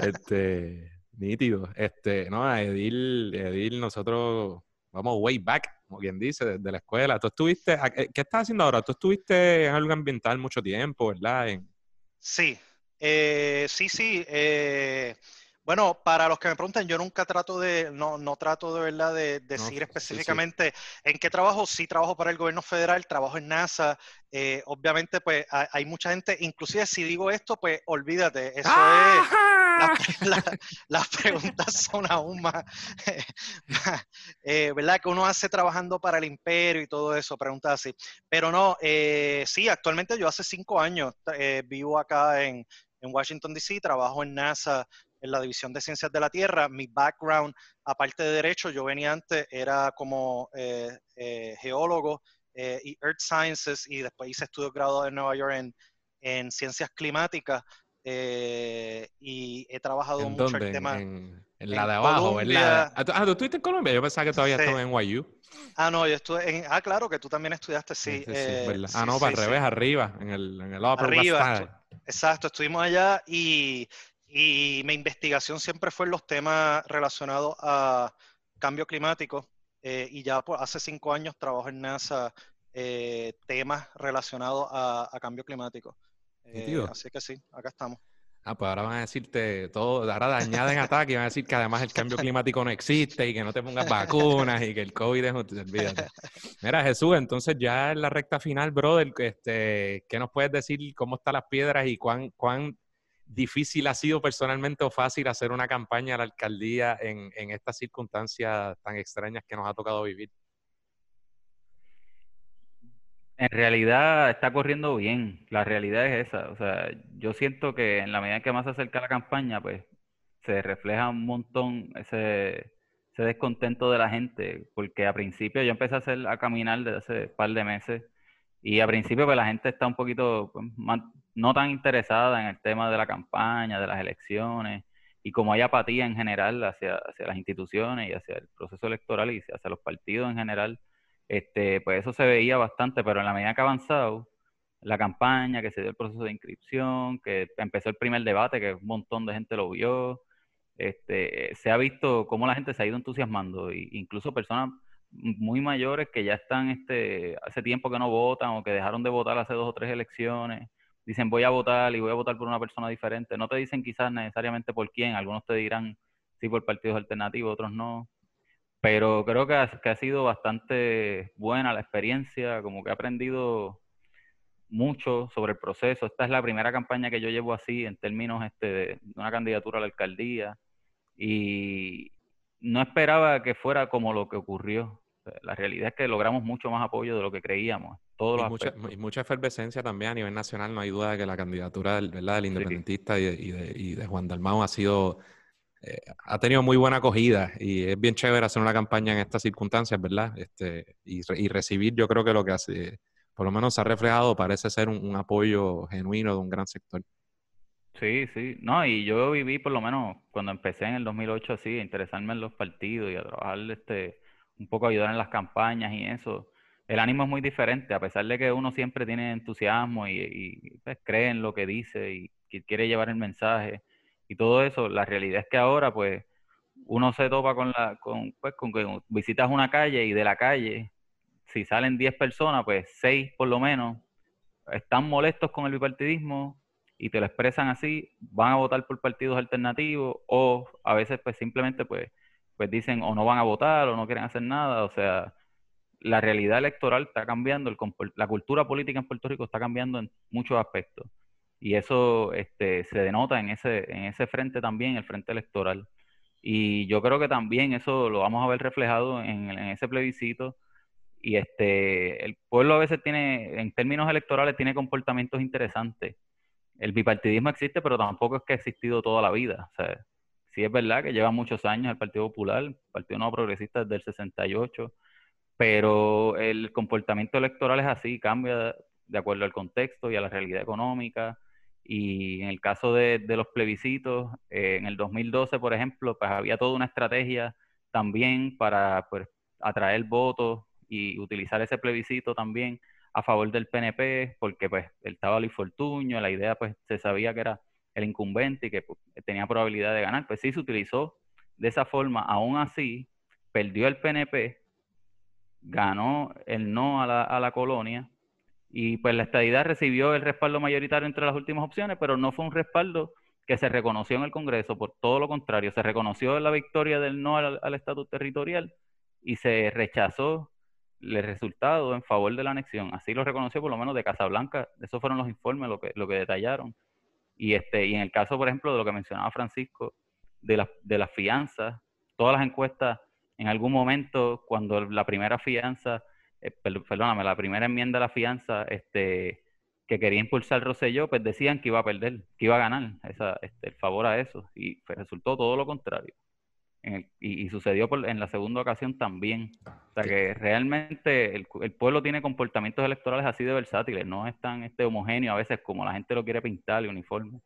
Este, nítido. Este, no, a Edil, Edil, nosotros vamos way back, como quien dice, desde la escuela. Tú estuviste, ¿qué estás haciendo ahora? Tú estuviste en algo ambiental mucho tiempo, ¿verdad? En, Sí, eh, sí, sí. Eh, bueno, para los que me preguntan, yo nunca trato de, no, no trato de verdad de, de decir no, específicamente sí, sí. en qué trabajo. Sí trabajo para el gobierno federal, trabajo en NASA. Eh, obviamente, pues, hay, hay mucha gente, inclusive si digo esto, pues, olvídate. Eso ¡Ah! es, la, la, las preguntas son aún más, eh, ¿verdad? Que uno hace trabajando para el imperio y todo eso, preguntas así. Pero no, eh, sí, actualmente yo hace cinco años eh, vivo acá en, en Washington, D C, trabajo en NASA, en la División de Ciencias de la Tierra. Mi background, aparte de Derecho, yo venía antes, era como eh, eh, geólogo, Eh, y Earth Sciences, y después hice estudios graduados en Nueva York en, en Ciencias Climáticas, eh, y he trabajado ¿En mucho dónde? el tema... ¿En, En la de abajo, ¿verdad? Ah, ¿tú estuviste en Colombia? Yo pensaba que todavía sí. estaba en N Y U. Ah, no, yo estuve en... Ah, claro, que tú también estudiaste, sí. sí, sí eh, ¿verdad? Ah, no, sí, para sí, al revés, sí. arriba, en el, en el Upper arriba, estu... Exacto, estuvimos allá y, y mi investigación siempre fue en los temas relacionados a cambio climático eh, y ya por, hace cinco años trabajo en NASA eh, temas relacionados a, a cambio climático. Eh, así que sí, acá estamos. Ah, pues ahora van a decirte todo, ahora dañaden ataque y van a decir que además el cambio climático no existe y que no te pongas vacunas y que el COVID es... Olvídate. Mira, Jesús, entonces ya en la recta final, brother, este, ¿qué nos puedes decir cómo están las piedras y cuán, cuán difícil ha sido personalmente o fácil hacer una campaña a la alcaldía en, en estas circunstancias tan extrañas que nos ha tocado vivir? En realidad está corriendo bien, la realidad es esa, o sea, yo siento que en la medida en que más se acerca la campaña, pues se refleja un montón ese, ese descontento de la gente, porque a principio yo empecé a hacer a caminar desde hace un par de meses, y a principio pues la gente está un poquito pues, más, no tan interesada en el tema de la campaña, de las elecciones, y como hay apatía en general hacia, hacia las instituciones y hacia el proceso electoral y hacia los partidos en general, Este, pues eso se veía bastante, pero en la medida que ha avanzado la campaña, que se dio el proceso de inscripción, que empezó el primer debate, que un montón de gente lo vio, este, se ha visto cómo la gente se ha ido entusiasmando, e incluso personas muy mayores que ya están este, hace tiempo que no votan o que dejaron de votar hace dos o tres elecciones, dicen voy a votar y voy a votar por una persona diferente, no te dicen quizás necesariamente por quién, algunos te dirán sí por partidos alternativos, otros no. Pero creo que ha, que ha sido bastante buena la experiencia, como que he aprendido mucho sobre el proceso. Esta es la primera campaña que yo llevo así en términos este, de una candidatura a la alcaldía y no esperaba que fuera como lo que ocurrió. La realidad es que logramos mucho más apoyo de lo que creíamos. Todos y, los mucha, y mucha efervescencia también a nivel nacional. No hay duda de que la candidatura del, ¿verdad? del independentista sí. y, de, y, de, y de Juan Dalmau ha sido... Eh, ha tenido muy buena acogida y es bien chévere hacer una campaña en estas circunstancias, ¿verdad? Este, y, re, y recibir, yo creo que lo que hace, por lo menos ha reflejado, parece ser un, un apoyo genuino de un gran sector. Sí, sí. No, y yo viví, por lo menos, cuando empecé en el dos mil ocho así, a interesarme en los partidos y a trabajar este, un poco a ayudar en las campañas y eso. El ánimo es muy diferente, a pesar de que uno siempre tiene entusiasmo y, y pues, cree en lo que dice y que quiere llevar el mensaje. Y todo eso, la realidad es que ahora, pues, uno se topa con la, con, pues, con que visitas una calle y de la calle, si salen diez personas, pues, seis por lo menos, están molestos con el bipartidismo y te lo expresan así, van a votar por partidos alternativos o a veces, pues, simplemente, pues, pues dicen o no van a votar o no quieren hacer nada. O sea, la realidad electoral está cambiando, el, la cultura política en Puerto Rico está cambiando en muchos aspectos. Y eso este, se denota en ese, en ese frente también, el frente electoral. Y yo creo que también eso lo vamos a ver reflejado en, en ese plebiscito. Y este el pueblo a veces tiene, en términos electorales, tiene comportamientos interesantes. El bipartidismo existe, pero tampoco es que ha existido toda la vida. O sea, sí es verdad que lleva muchos años el Partido Popular, el Partido Nuevo Progresista desde el sesenta y ocho, pero el comportamiento electoral es así, cambia de acuerdo al contexto y a la realidad económica. Y en el caso de, de los plebiscitos, eh, en el dos mil doce, por ejemplo, pues había toda una estrategia también para pues, atraer votos y utilizar ese plebiscito también a favor del P N P, porque pues estaba Luis Fortuño, la idea pues se sabía que era el incumbente y que pues, tenía probabilidad de ganar. Pues sí se utilizó de esa forma, aún así perdió el P N P, ganó el no a la, a la colonia, y pues la estadidad recibió el respaldo mayoritario entre las últimas opciones, pero no fue un respaldo que se reconoció en el Congreso, por todo lo contrario, se reconoció la victoria del no al, al estatus territorial y se rechazó el resultado en favor de la anexión, así lo reconoció por lo menos de Casablanca, esos fueron los informes lo que, lo que detallaron, y, este, y en el caso por ejemplo de lo que mencionaba Francisco, de, la, de las fianzas, todas las encuestas en algún momento cuando la primera fianza Eh, perdóname, la primera enmienda a la fianza este, que quería impulsar Rosselló, pues decían que iba a perder, que iba a ganar esa, este, el favor a eso, y pues, resultó todo lo contrario. En el, y, y sucedió por, en la segunda ocasión también. O sea que realmente el, el pueblo tiene comportamientos electorales así de versátiles, no es tan este, homogéneo a veces como la gente lo quiere pintar y uniforme.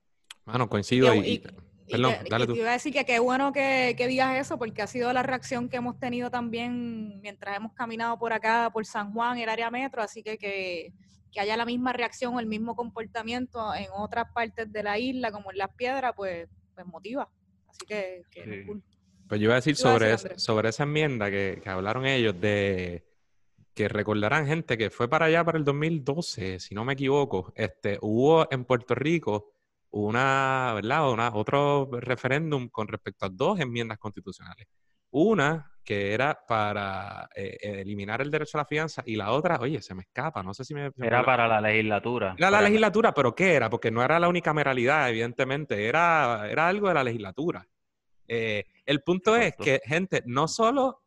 Bueno, coincido. Y, y, Perdón, y que, dale tú. Y te iba a decir que qué bueno que, que digas eso, porque ha sido la reacción que hemos tenido también mientras hemos caminado por acá, por San Juan, el área metro, así que que, que haya la misma reacción o el mismo comportamiento en otras partes de la isla, como en Las Piedras, pues, pues motiva. Así que, que sí. es cool. Pues yo iba a decir sobre, a decir, es, sobre esa enmienda que, que hablaron ellos, de que recordarán, gente, que fue para allá para el dos mil doce, si no me equivoco, este, hubo en Puerto Rico una, ¿verdad? Una, otro referéndum con respecto a dos enmiendas constitucionales. Una que era para eh, eliminar el derecho a la fianza y la otra, oye, se me escapa, no sé si me... Era me... para la legislatura. Era la legislatura, pero ¿qué era? Porque no era la unicameralidad, evidentemente, era, era algo de la legislatura. Eh, el punto es que, gente, no solo...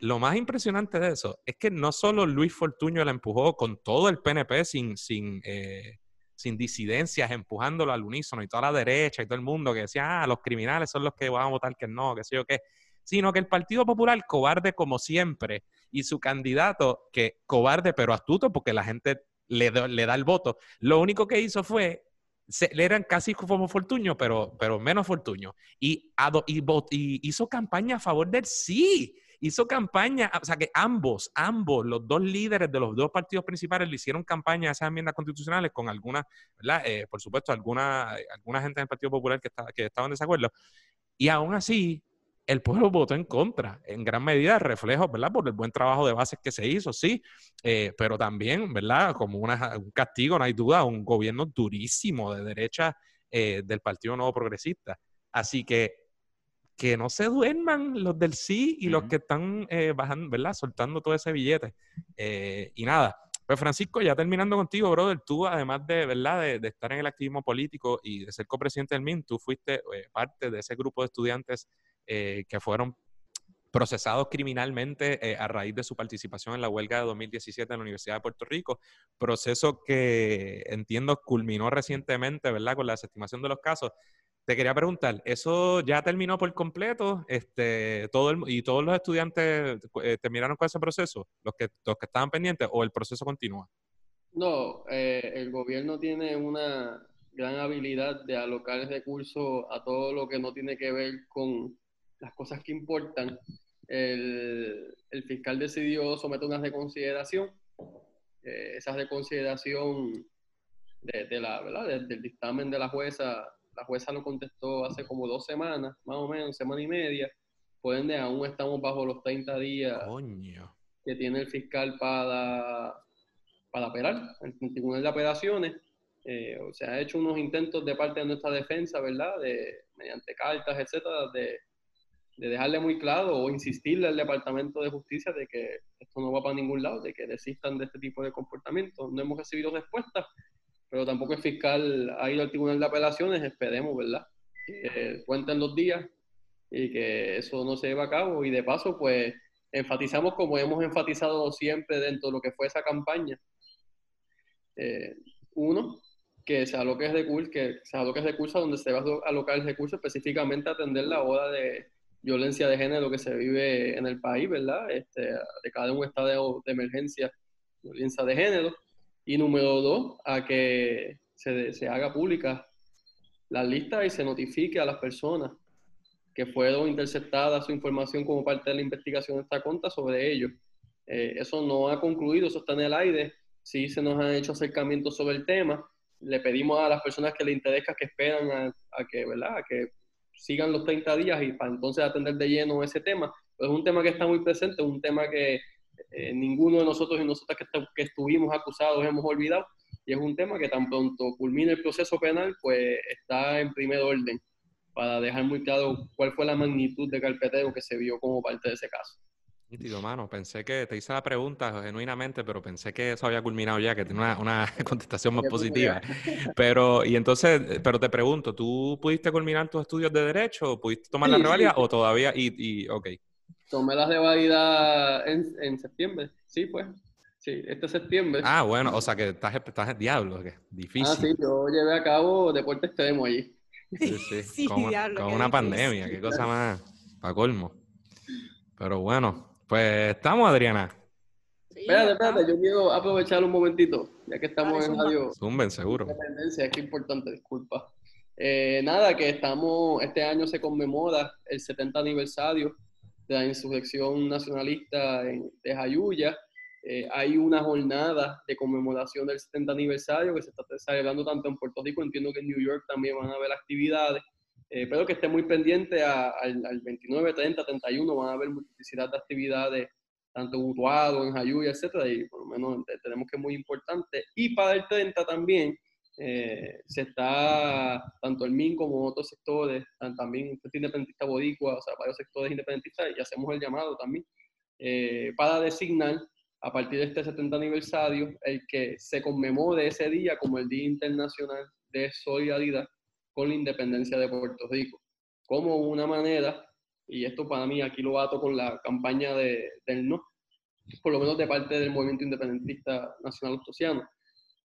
Lo más impresionante de eso es que no solo Luis Fortuño la empujó con todo el P N P sin... sin eh, sin disidencias, empujándolo al unísono y toda la derecha y todo el mundo que decía, ah, los criminales son los que van a votar que no, que sé yo qué, sino que el Partido Popular, cobarde como siempre, y su candidato, que cobarde pero astuto porque la gente le, le da el voto, lo único que hizo fue, se, eran casi como Fortuño, pero, pero menos Fortuño, y, ado, y, vot, y hizo campaña a favor del sí, hizo campaña, o sea que ambos, ambos, los dos líderes de los dos partidos principales le hicieron campaña a esas enmiendas constitucionales con algunas, ¿verdad? Eh, por supuesto, alguna, alguna gente del Partido Popular que, está, que estaba en desacuerdo. Y aún así, el pueblo votó en contra, en gran medida reflejo, ¿verdad? Por el buen trabajo de bases que se hizo, sí, eh, pero también, ¿verdad? Como una, un castigo, no hay duda, un gobierno durísimo de derecha eh, del Partido Nuevo Progresista. Así que que no se duerman los del sí y uh-huh. los que están eh, bajando, ¿verdad? Soltando todo ese billete. Eh, y nada, pues Francisco, ya terminando contigo, brother, tú además de, ¿verdad? De, de estar en el activismo político y de ser copresidente del M I N, tú fuiste eh, parte de ese grupo de estudiantes eh, que fueron procesados criminalmente eh, a raíz de su participación en la huelga de dos mil diecisiete en la Universidad de Puerto Rico, proceso que entiendo culminó recientemente, ¿verdad? Con la desestimación de los casos. Te quería preguntar, ¿eso ya terminó por completo? Este, todo el, ¿Y todos los estudiantes eh, terminaron con ese proceso? ¿Los que, los que estaban pendientes o el proceso continúa? No, eh, el gobierno tiene una gran habilidad de alocar recursos a todo lo que no tiene que ver con las cosas que importan. El, el fiscal decidió someter una reconsideración. Eh, esa reconsideración de, de la, ¿verdad? De, del dictamen de la jueza... La jueza lo contestó hace como dos semanas, más o menos, semana y media. Por ende, aún estamos bajo los treinta días Coño. Que tiene el fiscal para, para apelar, el Tribunal de Apelaciones. Eh, o sea, ha hecho unos intentos de parte de nuestra defensa, ¿verdad? De, mediante cartas, etcétera, de, de dejarle muy claro o insistirle al Departamento de Justicia de que esto no va para ningún lado, de que desistan de este tipo de comportamientos. No hemos recibido respuestas. Pero tampoco el fiscal ha ido al Tribunal de Apelaciones, esperemos, ¿verdad? Que cuenten los días y que eso no se lleve a cabo. Y de paso, pues, enfatizamos como hemos enfatizado siempre dentro de lo que fue esa campaña. Eh, uno, que se aloque recursos, que se aloque recursos donde se va a alocar el recurso específicamente a atender la ola de violencia de género que se vive en el país, ¿verdad? Este, de cada un estado de emergencia, violencia de género. Y número dos, a que se, se haga pública la lista y se notifique a las personas que fueron interceptadas su información como parte de la investigación de esta conta sobre ellos. Eh, eso no ha concluido, eso está en el aire. Sí se nos han hecho acercamientos sobre el tema. Le pedimos a las personas que les interesa que esperan a, a, que, ¿verdad? A que sigan los treinta días y para entonces atender de lleno ese tema. Pero es un tema que está muy presente, un tema que... Eh, ninguno de nosotros y nosotras que, que estuvimos acusados hemos olvidado, y es un tema que tan pronto culmina el proceso penal, pues está en primer orden para dejar muy claro cuál fue la magnitud de carpeteo que se vio como parte de ese caso. Nítido, mano. Pensé que te hice la pregunta genuinamente, pero pensé que eso había culminado ya, que tiene una, una contestación más positiva. Pero, y entonces, pero te pregunto, ¿tú pudiste culminar tus estudios de Derecho? ¿Pudiste tomar sí, la revalida? Sí, sí. ¿O todavía? Y, y ok. Tomé la revalida en, en septiembre, sí, pues, sí, este septiembre. Ah, bueno, o sea que estás, estás en diablo, que es difícil. Ah, sí, yo llevé a cabo deporte extremo allí. Sí, sí, sí, con, diablo, con una pandemia, qué cosa más, para colmo. Pero bueno, pues, ¿estamos, Adriana? Sí, espérate, espérate, yo quiero aprovechar un momentito, ya que estamos ah, en radio. Zumben, seguro. Independencia, es que importante, disculpa. Eh, nada, que estamos, este año se conmemora el setenta aniversario de la insurrección nacionalista en, de Jayuya. Eh, hay una jornada de conmemoración del setenta aniversario que se está celebrando tanto en Puerto Rico, entiendo que en New York también van a haber actividades, eh, pero que esté muy pendiente a, al, al veintinueve, treinta, treinta y uno, van a haber multiplicidad de actividades, tanto en Utuado, en Jayuya, etcétera, y por lo menos tenemos que es muy importante. Y para el treinta también, Eh, se está, tanto el M I N como otros sectores, también el Partido Independentista Boricua, o sea, varios sectores independentistas, y hacemos el llamado también eh, para designar a partir de este setenta aniversario el que se conmemore ese día como el Día Internacional de Solidaridad con la Independencia de Puerto Rico, como una manera, y esto para mí aquí lo ato con la campaña de, del no, por lo menos de parte del Movimiento Independentista Nacional Hostosiano,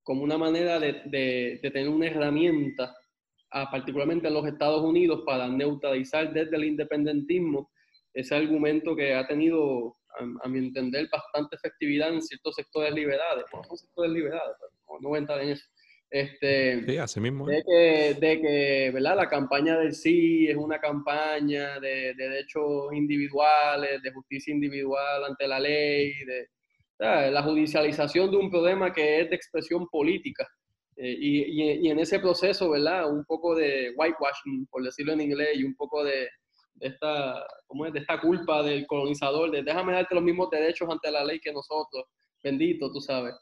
como una manera de, de, de tener una herramienta, a, particularmente en los Estados Unidos, para neutralizar desde el independentismo ese argumento que ha tenido, a, a mi entender, bastante efectividad en ciertos sectores liberales. Bueno, son sectores liberales, pero no voy a entrar en eso. Este, sí, así mismo. De que, de que ¿verdad? La campaña del sí es una campaña de, de derechos individuales, de justicia individual ante la ley, de... la judicialización de un problema que es de expresión política, eh, y, y, y en ese proceso, ¿verdad? Un poco de whitewashing, por decirlo en inglés, y un poco de, de, esta, ¿cómo es? de esta culpa del colonizador, de déjame darte los mismos derechos ante la ley que nosotros, bendito, tú sabes,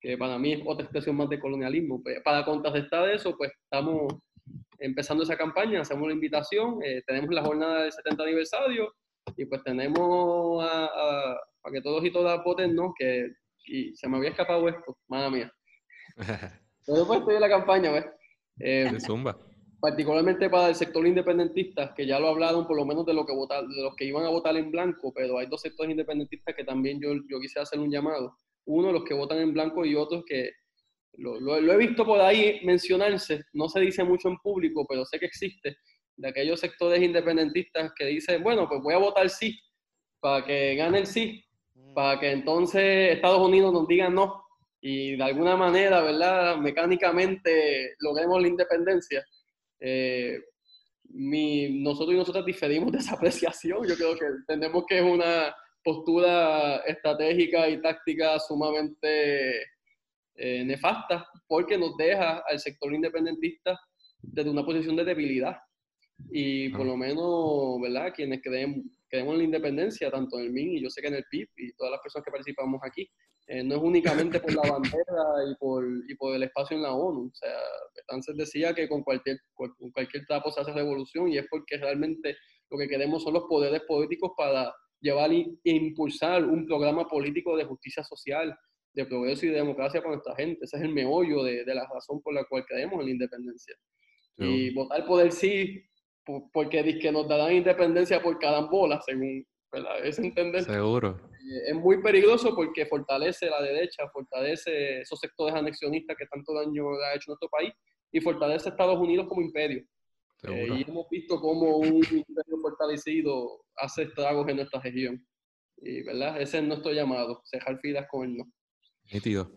que para mí es otra expresión más de colonialismo. Pues, para contrarrestar eso, pues estamos empezando esa campaña, hacemos la invitación, eh, tenemos la jornada del setenta aniversario, y pues tenemos a, a para que todos y todas voten, ¿no? Que y se me había escapado esto, madre mía. Pero pues estoy en la campaña, ¿ves? Eh, Se zumba. Particularmente para el sector independentista, que ya lo hablaron por lo menos de, lo que votar, de los que iban a votar en blanco, pero hay dos sectores independentistas que también yo, yo quise hacer un llamado. Uno, los que votan en blanco, y otros que lo, lo, lo he visto por ahí mencionarse, no se dice mucho en público, pero sé que existe, de aquellos sectores independentistas que dicen, bueno, pues voy a votar sí, para que gane el sí, para que entonces Estados Unidos nos diga no, y de alguna manera, ¿verdad?, mecánicamente logremos la independencia. Eh, mi, nosotros y nosotras diferimos de esa apreciación. Yo creo que entendemos que es una postura estratégica y táctica sumamente eh, nefasta, porque nos deja al sector independentista desde una posición de debilidad. Y por lo menos, ¿verdad?, quienes creemos, creemos en la independencia, tanto en el M I N, y yo sé que en el P I B, y todas las personas que participamos aquí, eh, no es únicamente por la bandera y por, y por el espacio en la ONU. O sea, Betances decía que con cualquier, cual, con cualquier trapo se hace revolución, y es porque realmente lo que queremos son los poderes políticos para llevar e impulsar un programa político de justicia social, de progreso y de democracia para nuestra gente. Ese es el meollo de, de la razón por la cual creemos en la independencia. Sí. Y votar por el sí... porque dice que nos darán independencia por carambola, según, ¿verdad?, ese entender. Seguro. Eh, es muy peligroso porque fortalece la derecha, fortalece esos sectores anexionistas que tanto daño le ha hecho a nuestro país, y fortalece a Estados Unidos como imperio. Eh, y hemos visto cómo un imperio fortalecido hace estragos en nuestra región. Y, ¿verdad?, ese es nuestro llamado, cejar filas con el no.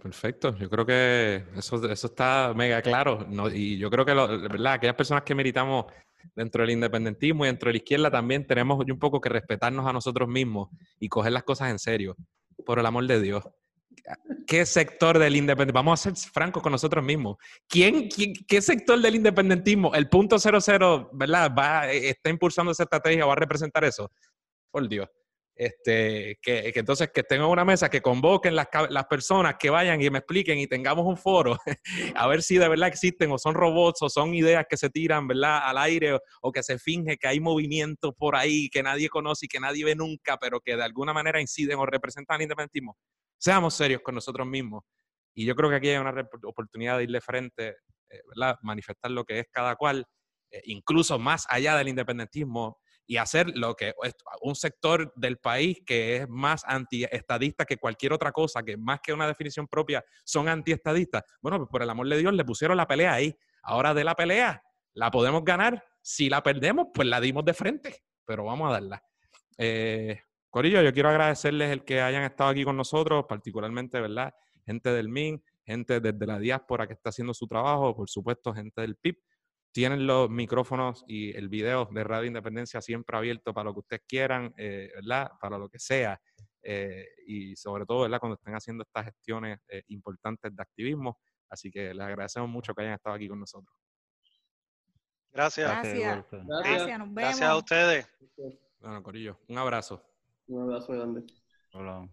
Perfecto. Yo creo que eso, eso está mega claro, ¿no? Y yo creo que, lo, ¿verdad?, aquellas personas que militamos dentro del independentismo y dentro de la izquierda también tenemos un poco que respetarnos a nosotros mismos y coger las cosas en serio, por el amor de Dios. ¿Qué sector del independentismo? Vamos a ser francos con nosotros mismos. ¿Quién, quién, ¿Qué sector del independentismo, el punto cero cero, ¿verdad?, va, está impulsando esa estrategia, va a representar eso? Por Dios. Este, que, que entonces que tengan una mesa, que convoquen las, las personas, que vayan y me expliquen y tengamos un foro a ver si de verdad existen o son robots o son ideas que se tiran, ¿verdad?, al aire, o, o que se finge que hay movimientos por ahí que nadie conoce y que nadie ve nunca, pero que de alguna manera inciden o representan el independentismo. Seamos serios con nosotros mismos, y yo creo que aquí hay una oportunidad de irle frente, ¿verdad?, manifestar lo que es cada cual, incluso más allá del independentismo, y hacer lo que un sector del país que es más antiestadista que cualquier otra cosa, que más que una definición propia son antiestadistas. Bueno, pues por el amor de Dios, le pusieron la pelea ahí. Ahora de la pelea, la podemos ganar. Si la perdemos, pues la dimos de frente, pero vamos a darla. Eh, Corillo, yo quiero agradecerles el que hayan estado aquí con nosotros, particularmente, ¿verdad?, gente del M I N, gente desde la diáspora que está haciendo su trabajo, por supuesto, gente del P I B. Tienen los micrófonos y el video de Radio Independencia siempre abierto para lo que ustedes quieran, eh, ¿verdad? Para lo que sea. Eh, y sobre todo, ¿verdad?, cuando estén haciendo estas gestiones eh, importantes de activismo. Así que les agradecemos mucho que hayan estado aquí con nosotros. Gracias. Gracias. Gracias, nos vemos. Gracias a ustedes. Bueno, corillo, un abrazo. Un abrazo grande. Hola.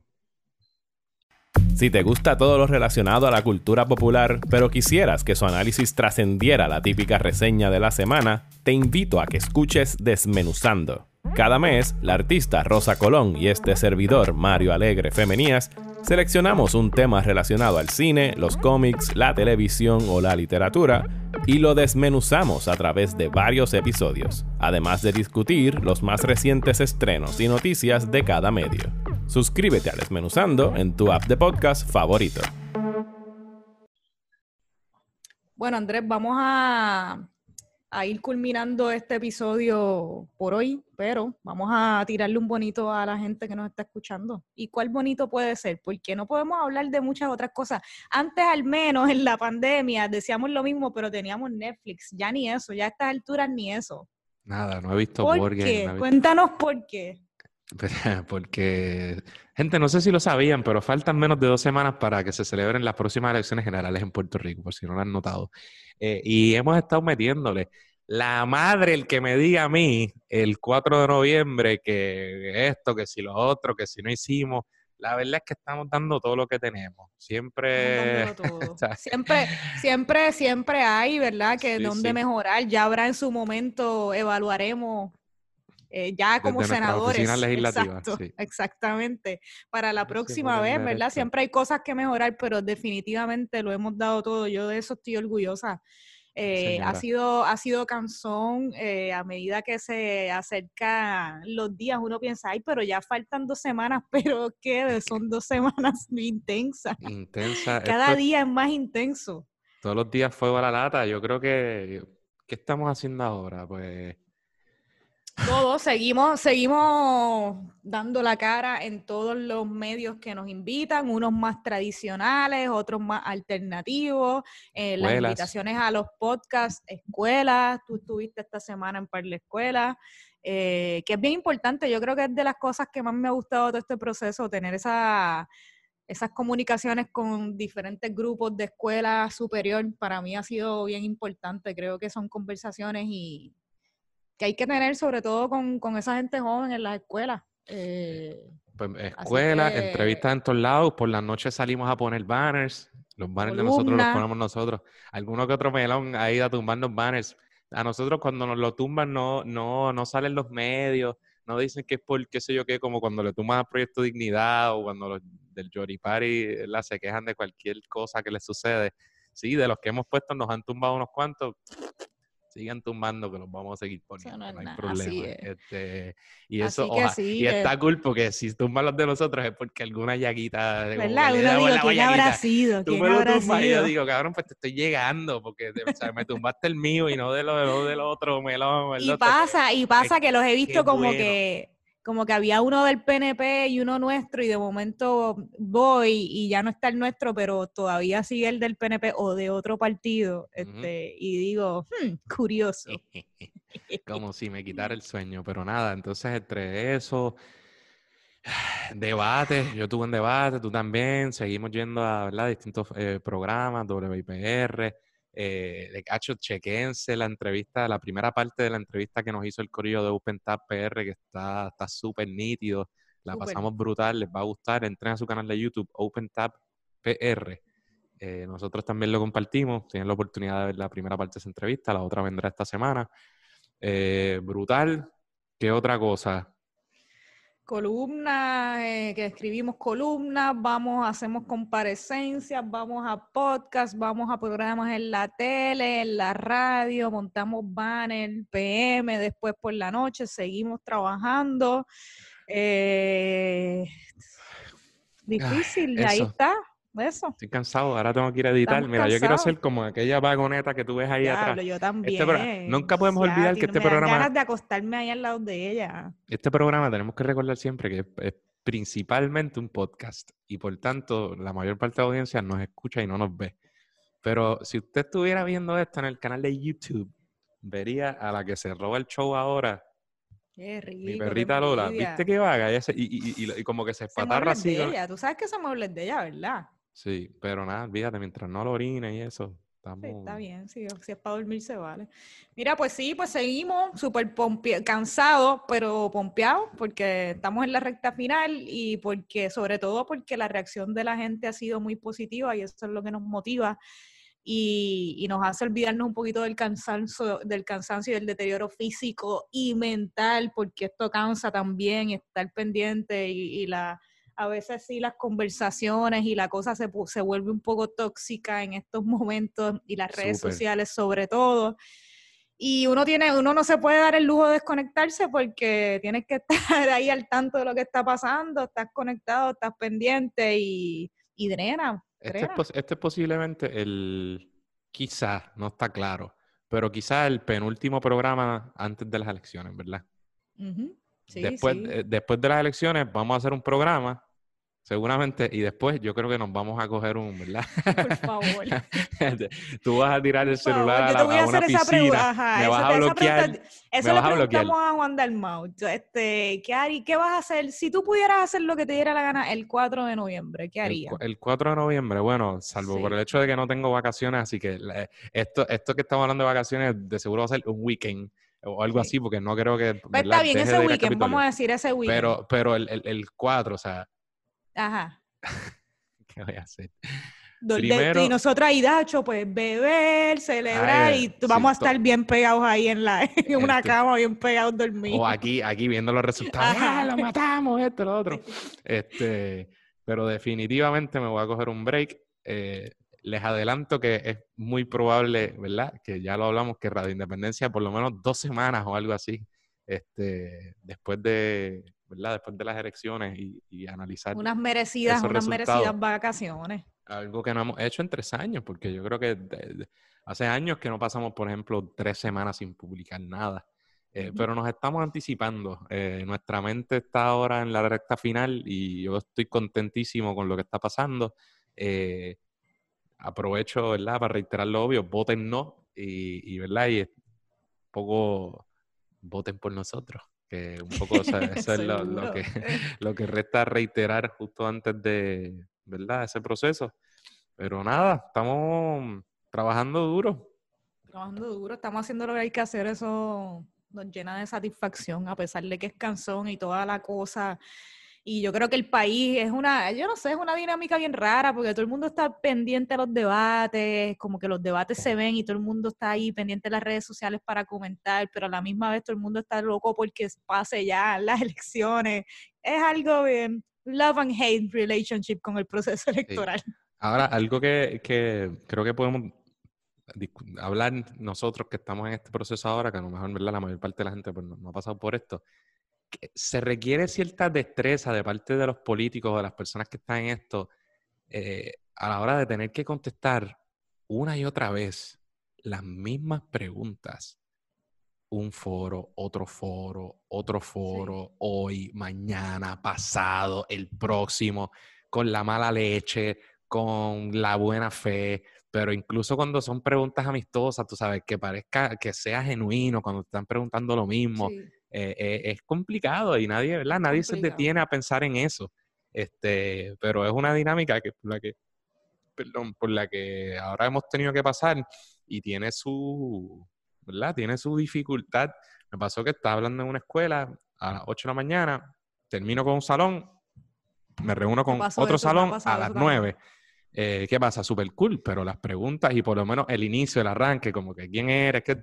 Si te gusta todo lo relacionado a la cultura popular, pero quisieras que su análisis trascendiera la típica reseña de la semana, te invito a que escuches Desmenuzando. Cada mes, la artista Rosa Colón y este servidor Mario Alegre Femenías seleccionamos un tema relacionado al cine, los cómics, la televisión o la literatura y lo desmenuzamos a través de varios episodios, además de discutir los más recientes estrenos y noticias de cada medio. Suscríbete a Desmenuzando en tu app de podcast favorito. Bueno, Andrés, vamos a... a ir culminando este episodio por hoy, pero vamos a tirarle un bonito a la gente que nos está escuchando. ¿Y cuál bonito puede ser? Porque no podemos hablar de muchas otras cosas. Antes, al menos, en la pandemia, decíamos lo mismo, pero teníamos Netflix. Ya ni eso, ya a estas alturas ni eso. Nada, no he visto ¿Por Burger, qué? No he visto... Cuéntanos por qué. Porque, gente, no sé si lo sabían, pero faltan menos de dos semanas para que se celebren las próximas elecciones generales en Puerto Rico, por si no lo han notado. Eh, y hemos estado metiéndole la madre, el que me diga a mí el cuatro de noviembre que esto, que si lo otro, que si no hicimos. La verdad es que estamos dando todo lo que tenemos. Siempre... Todo. siempre, siempre, siempre hay, ¿verdad? Que sí, donde sí. mejorar. Ya habrá en su momento, evaluaremos... Eh, ya como desde senadores, exacto, sí. exactamente, para la próxima vez, ¿verdad? Derecho. Siempre hay cosas que mejorar, pero definitivamente lo hemos dado todo, yo de eso estoy orgullosa. Eh, ha sido, ha sido cansón, eh, a medida que se acercan los días uno piensa, ay, pero ya faltan dos semanas, pero ¿qué? Son dos semanas intensas, Intensa. cada Esto, día es más intenso. Todos los días fuego a la lata, yo creo que, ¿qué estamos haciendo ahora? Pues... Todos seguimos, seguimos dando la cara en todos los medios que nos invitan, unos más tradicionales, otros más alternativos, eh, las invitaciones a los podcasts, escuelas, tú estuviste esta semana en Parla Escuela, eh, que es bien importante, yo creo que es de las cosas que más me ha gustado todo este proceso, tener esa... esas comunicaciones con diferentes grupos de escuela superior, para mí ha sido bien importante, creo que son conversaciones y... que hay que tener sobre todo con, con esa gente joven en las escuelas. Eh, pues escuelas, que... entrevistas en todos lados, por las noches salimos a poner banners, los banners Columna. de nosotros los ponemos nosotros, alguno que otro melón ha ido a tumbarnos banners, a nosotros cuando nos lo tumban no, no, no salen los medios, no dicen que es por qué sé yo qué, como cuando le tumban a Proyecto de Dignidad o cuando los del Yoripari la se quejan de cualquier cosa que les sucede. Sí, de los que hemos puesto nos han tumbado unos cuantos. Sigan tumbando que los vamos a seguir poniendo, no, no hay nada, problema. Es. Este, y eso, oja, sí, y es. Está cool porque si tumban los de nosotros es porque alguna llaguita... ¿Verdad? Uno digo, ¿quién habrá sido? Tú me lo tumbas y yo digo, cabrón, pues te estoy llegando porque te, o sea, me tumbaste el mío y no de lo, de lo, de lo otro. Me lo, el y otro. pasa, y pasa es, que los he visto como bueno. que... como que había uno del P N P y uno nuestro, y de momento voy y ya no está el nuestro, pero todavía sigue el del P N P o de otro partido, este, uh-huh. y digo, hmm, curioso. Como si me quitara el sueño, pero nada, entonces entre eso, debates, yo tuve un debate, tú también, seguimos yendo a, ¿verdad?, distintos eh, programas, W I P R, Eh, de cacho, chequense la entrevista, la primera parte de la entrevista que nos hizo el corillo de OpenTap P R, que está está súper nítido, la super. pasamos brutal, les va a gustar, entren a su canal de YouTube OpenTap P R, eh, nosotros también lo compartimos, tienen la oportunidad de ver la primera parte de esa entrevista, la otra vendrá esta semana, eh, brutal. ¿Qué otra cosa? Columnas, eh, que escribimos columnas, vamos, hacemos comparecencias, vamos a podcasts, vamos a programas en la tele, en la radio, montamos banner, P M, después por la noche, seguimos trabajando. Eh, difícil, Ay, ahí está. Eso. Estoy cansado, ahora tengo que ir a editar. Estamos Mira, cansados. Yo quiero ser como aquella vagoneta que tú ves ahí Diablo, atrás. Yo también. Este pro... Nunca podemos o sea, olvidar que este me programa... Me dan ganas de acostarme ahí al lado de ella. Este programa tenemos que recordar siempre que es principalmente un podcast y por tanto la mayor parte de la audiencia nos escucha y no nos ve. Pero si usted estuviera viendo esto en el canal de YouTube, vería a la que se roba el show ahora. Qué rico, mi perrita Lola, ¿viste que vaga? Y, y, y, y como que se espatarra así. Tú sabes que son muebles de ella, ¿verdad? Sí, pero nada, fíjate, mientras no lo orines y eso. Estamos... Sí, está bien, sí, si es para dormir se vale. Mira, pues sí, pues seguimos súper cansados, pero pompeados, porque estamos en la recta final y porque, sobre todo porque la reacción de la gente ha sido muy positiva y eso es lo que nos motiva. Y, y nos hace olvidarnos un poquito del cansancio, del cansancio y del deterioro físico y mental, porque esto cansa también, estar pendiente y, y la, a veces sí las conversaciones y la cosa se, se vuelve un poco tóxica en estos momentos y las redes Super. sociales sobre todo. Y uno tiene, uno no se puede dar el lujo de desconectarse porque tienes que estar ahí al tanto de lo que está pasando, estás conectado, estás pendiente y, y drena. Este es, este es posiblemente el, quizás, no está claro, pero quizás el penúltimo programa antes de las elecciones, ¿verdad? Uh-huh. Sí, después, sí. Eh, después de las elecciones vamos a hacer un programa, seguramente, y después yo creo que nos vamos a coger un, ¿verdad? Por favor. Tú vas a tirar el celular a, la, a, a una piscina, Ajá, me vas a bloquear. Pregunta, eso me vas le preguntamos a, a Juan Dalmau. Este, ¿qué, harí, ¿Qué vas a hacer? Si tú pudieras hacer lo que te diera la gana el cuatro de noviembre, ¿qué harías? El, el cuatro de noviembre, bueno, salvo sí. por el hecho de que no tengo vacaciones, así que la, esto, esto que estamos hablando de vacaciones de seguro va a ser un weekend. O algo sí. así, porque no creo que... Pero está bien, ese weekend, vamos a decir ese weekend. Pero, pero el, el, el cuatro, o sea... Ajá. ¿Qué voy a hacer? Primero, de, y nosotros ahí, Dacho, pues beber, celebrar, ay, y sí, vamos a estar bien pegados ahí en, la, en una este, cama, bien pegados dormidos. O aquí, aquí viendo los resultados. Ajá. ¡Ah, lo matamos! Esto, lo otro. este Pero definitivamente me voy a coger un break. Eh... Les adelanto que es muy probable, ¿verdad? Que ya lo hablamos, que Radio Independencia por lo menos dos semanas o algo así, este, después de, ¿verdad? Después de las elecciones y, y analizar unas merecidas, esos unas resultados. merecidas vacaciones. Algo que no hemos hecho en tres años, porque yo creo que de, de, hace años que no pasamos, por ejemplo, tres semanas sin publicar nada. Eh, uh-huh. Pero nos estamos anticipando. Eh, nuestra mente está ahora en la recta final y yo estoy contentísimo con lo que está pasando. Eh, Aprovecho, ¿verdad? Para reiterar lo obvio, voten no y, y ¿verdad? Y poco voten por nosotros. Que un poco, o sea, eso es lo, lo, que, lo que resta reiterar justo antes de, ¿verdad? Ese proceso. Pero nada, estamos trabajando duro. Trabajando duro, estamos haciendo lo que hay que hacer. Eso nos llena de satisfacción, a pesar de que es cansón y toda la cosa. Y yo creo que el país es una, yo no sé, es una dinámica bien rara porque todo el mundo está pendiente a los debates, como que los debates se ven y todo el mundo está ahí pendiente de las redes sociales para comentar, pero a la misma vez todo el mundo está loco porque pase ya las elecciones. Es algo bien love and hate relationship con el proceso electoral. Sí. Ahora, algo que, que creo que podemos hablar nosotros que estamos en este proceso ahora, que a lo mejor, ¿verdad? La mayor parte de la gente pues, no, no ha pasado por esto. Se requiere cierta destreza de parte de los políticos o de las personas que están en esto eh, a la hora de tener que contestar una y otra vez las mismas preguntas. Un foro, otro foro, otro foro, sí. hoy, mañana, pasado, el próximo, con la mala leche, con la buena fe, pero incluso cuando son preguntas amistosas, tú sabes, que parezca que sea genuino cuando te están preguntando lo mismo. Sí. Eh, eh, es complicado y nadie, ¿verdad? Nadie se detiene a pensar en eso. Este, pero es una dinámica que, por la que, perdón, por la que ahora hemos tenido que pasar y tiene su, ¿verdad? Tiene su dificultad. Me pasó que estaba hablando en una escuela a las ocho de la mañana, termino con un salón, me reúno con otro salón a las nueve. Eh, ¿Qué pasa? Súper cool, pero las preguntas y por lo menos el inicio, el arranque, como que ¿quién eres? ¿Qué...?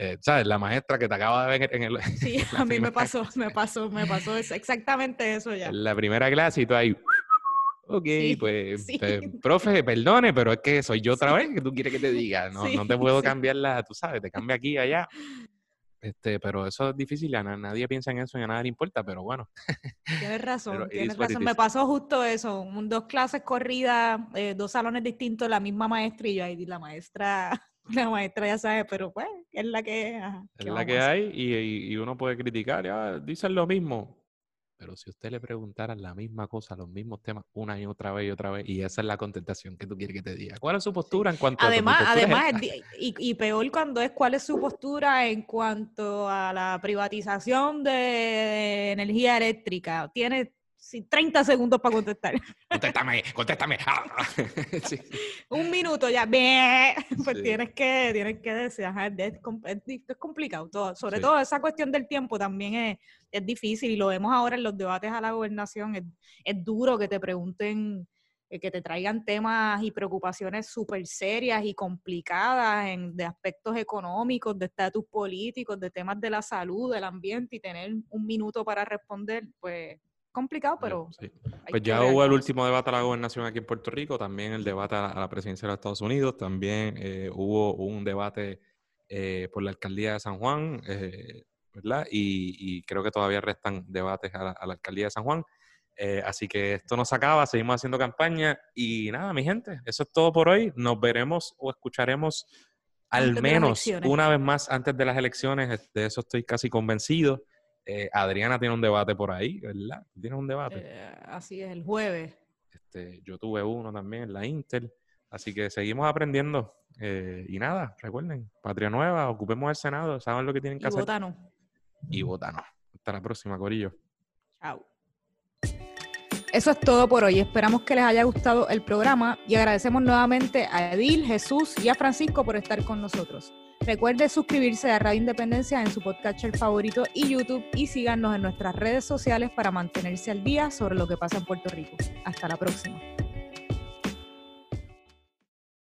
Eh, ¿Sabes? La maestra que te acaba de ver en el... Sí, a mí me pasó, clase. me pasó, me pasó eso, exactamente eso ya. La primera clase y tú ahí... Ok, sí, pues, sí. Te, profe, perdone, pero es que soy yo otra sí. vez que tú quieres que te diga. No, sí, no te puedo sí. cambiar la... Tú sabes, te cambia aquí y allá. Este, pero eso es difícil, a nadie piensa en eso y a nadie le importa, pero bueno. Tienes razón, pero tienes razón. Me pasó justo eso, un, dos clases corridas, eh, dos salones distintos, la misma maestra y yo ahí, la maestra... La maestra ya sabe, pero pues, es la que... Ajá, es la que hay y, y uno puede criticar. Ah, dicen lo mismo. Pero si usted le preguntara la misma cosa, los mismos temas, una y otra vez y otra vez, y esa es la contestación que tú quieres que te diga. ¿Cuál es su postura en cuanto además, a... Además, y, y peor cuando es cuál es su postura en cuanto a la privatización de energía eléctrica. Tiene treinta segundos para contestar. Contéstame, contéstame. Sí. Un minuto ya. Pues sí. tienes que, tienes que decir, ajá, es, es complicado todo. Sobre sí. todo esa cuestión del tiempo también es, es difícil, y lo vemos ahora en los debates a la gobernación. Es, es duro que te pregunten, que te traigan temas y preocupaciones súper serias y complicadas en, de aspectos económicos, de estatus políticos, de temas de la salud, del ambiente, y tener un minuto para responder, pues... complicado, pero... Sí. Pues ya hubo el último debate a la gobernación aquí en Puerto Rico, también el debate a la, a la presidencia de los Estados Unidos, también eh, hubo un debate eh, por la alcaldía de San Juan, eh, ¿verdad? Y, y creo que todavía restan debates a la, a la alcaldía de San Juan. Eh, así que esto no se acaba, seguimos haciendo campaña y nada, mi gente, eso es todo por hoy. Nos veremos o escucharemos al menos una vez más antes de las elecciones, de eso estoy casi convencido. Eh, Adriana tiene un debate por ahí, ¿verdad? ¿Tienes un debate? Eh, así es, el jueves. Este, yo tuve uno también en la Intel. Así que seguimos aprendiendo. Eh, y nada, recuerden, Patria Nueva, ocupemos el Senado, saben lo que tienen que hacer. Y votanos. Y votanos. Hasta la próxima, corillo. Chao. Eso es todo por hoy. Esperamos que les haya gustado el programa y agradecemos nuevamente a Edil, Jesús y a Francisco por estar con nosotros. Recuerde suscribirse a Radio Independencia en su podcatcher favorito y YouTube, y síganos en nuestras redes sociales para mantenerse al día sobre lo que pasa en Puerto Rico. Hasta la próxima.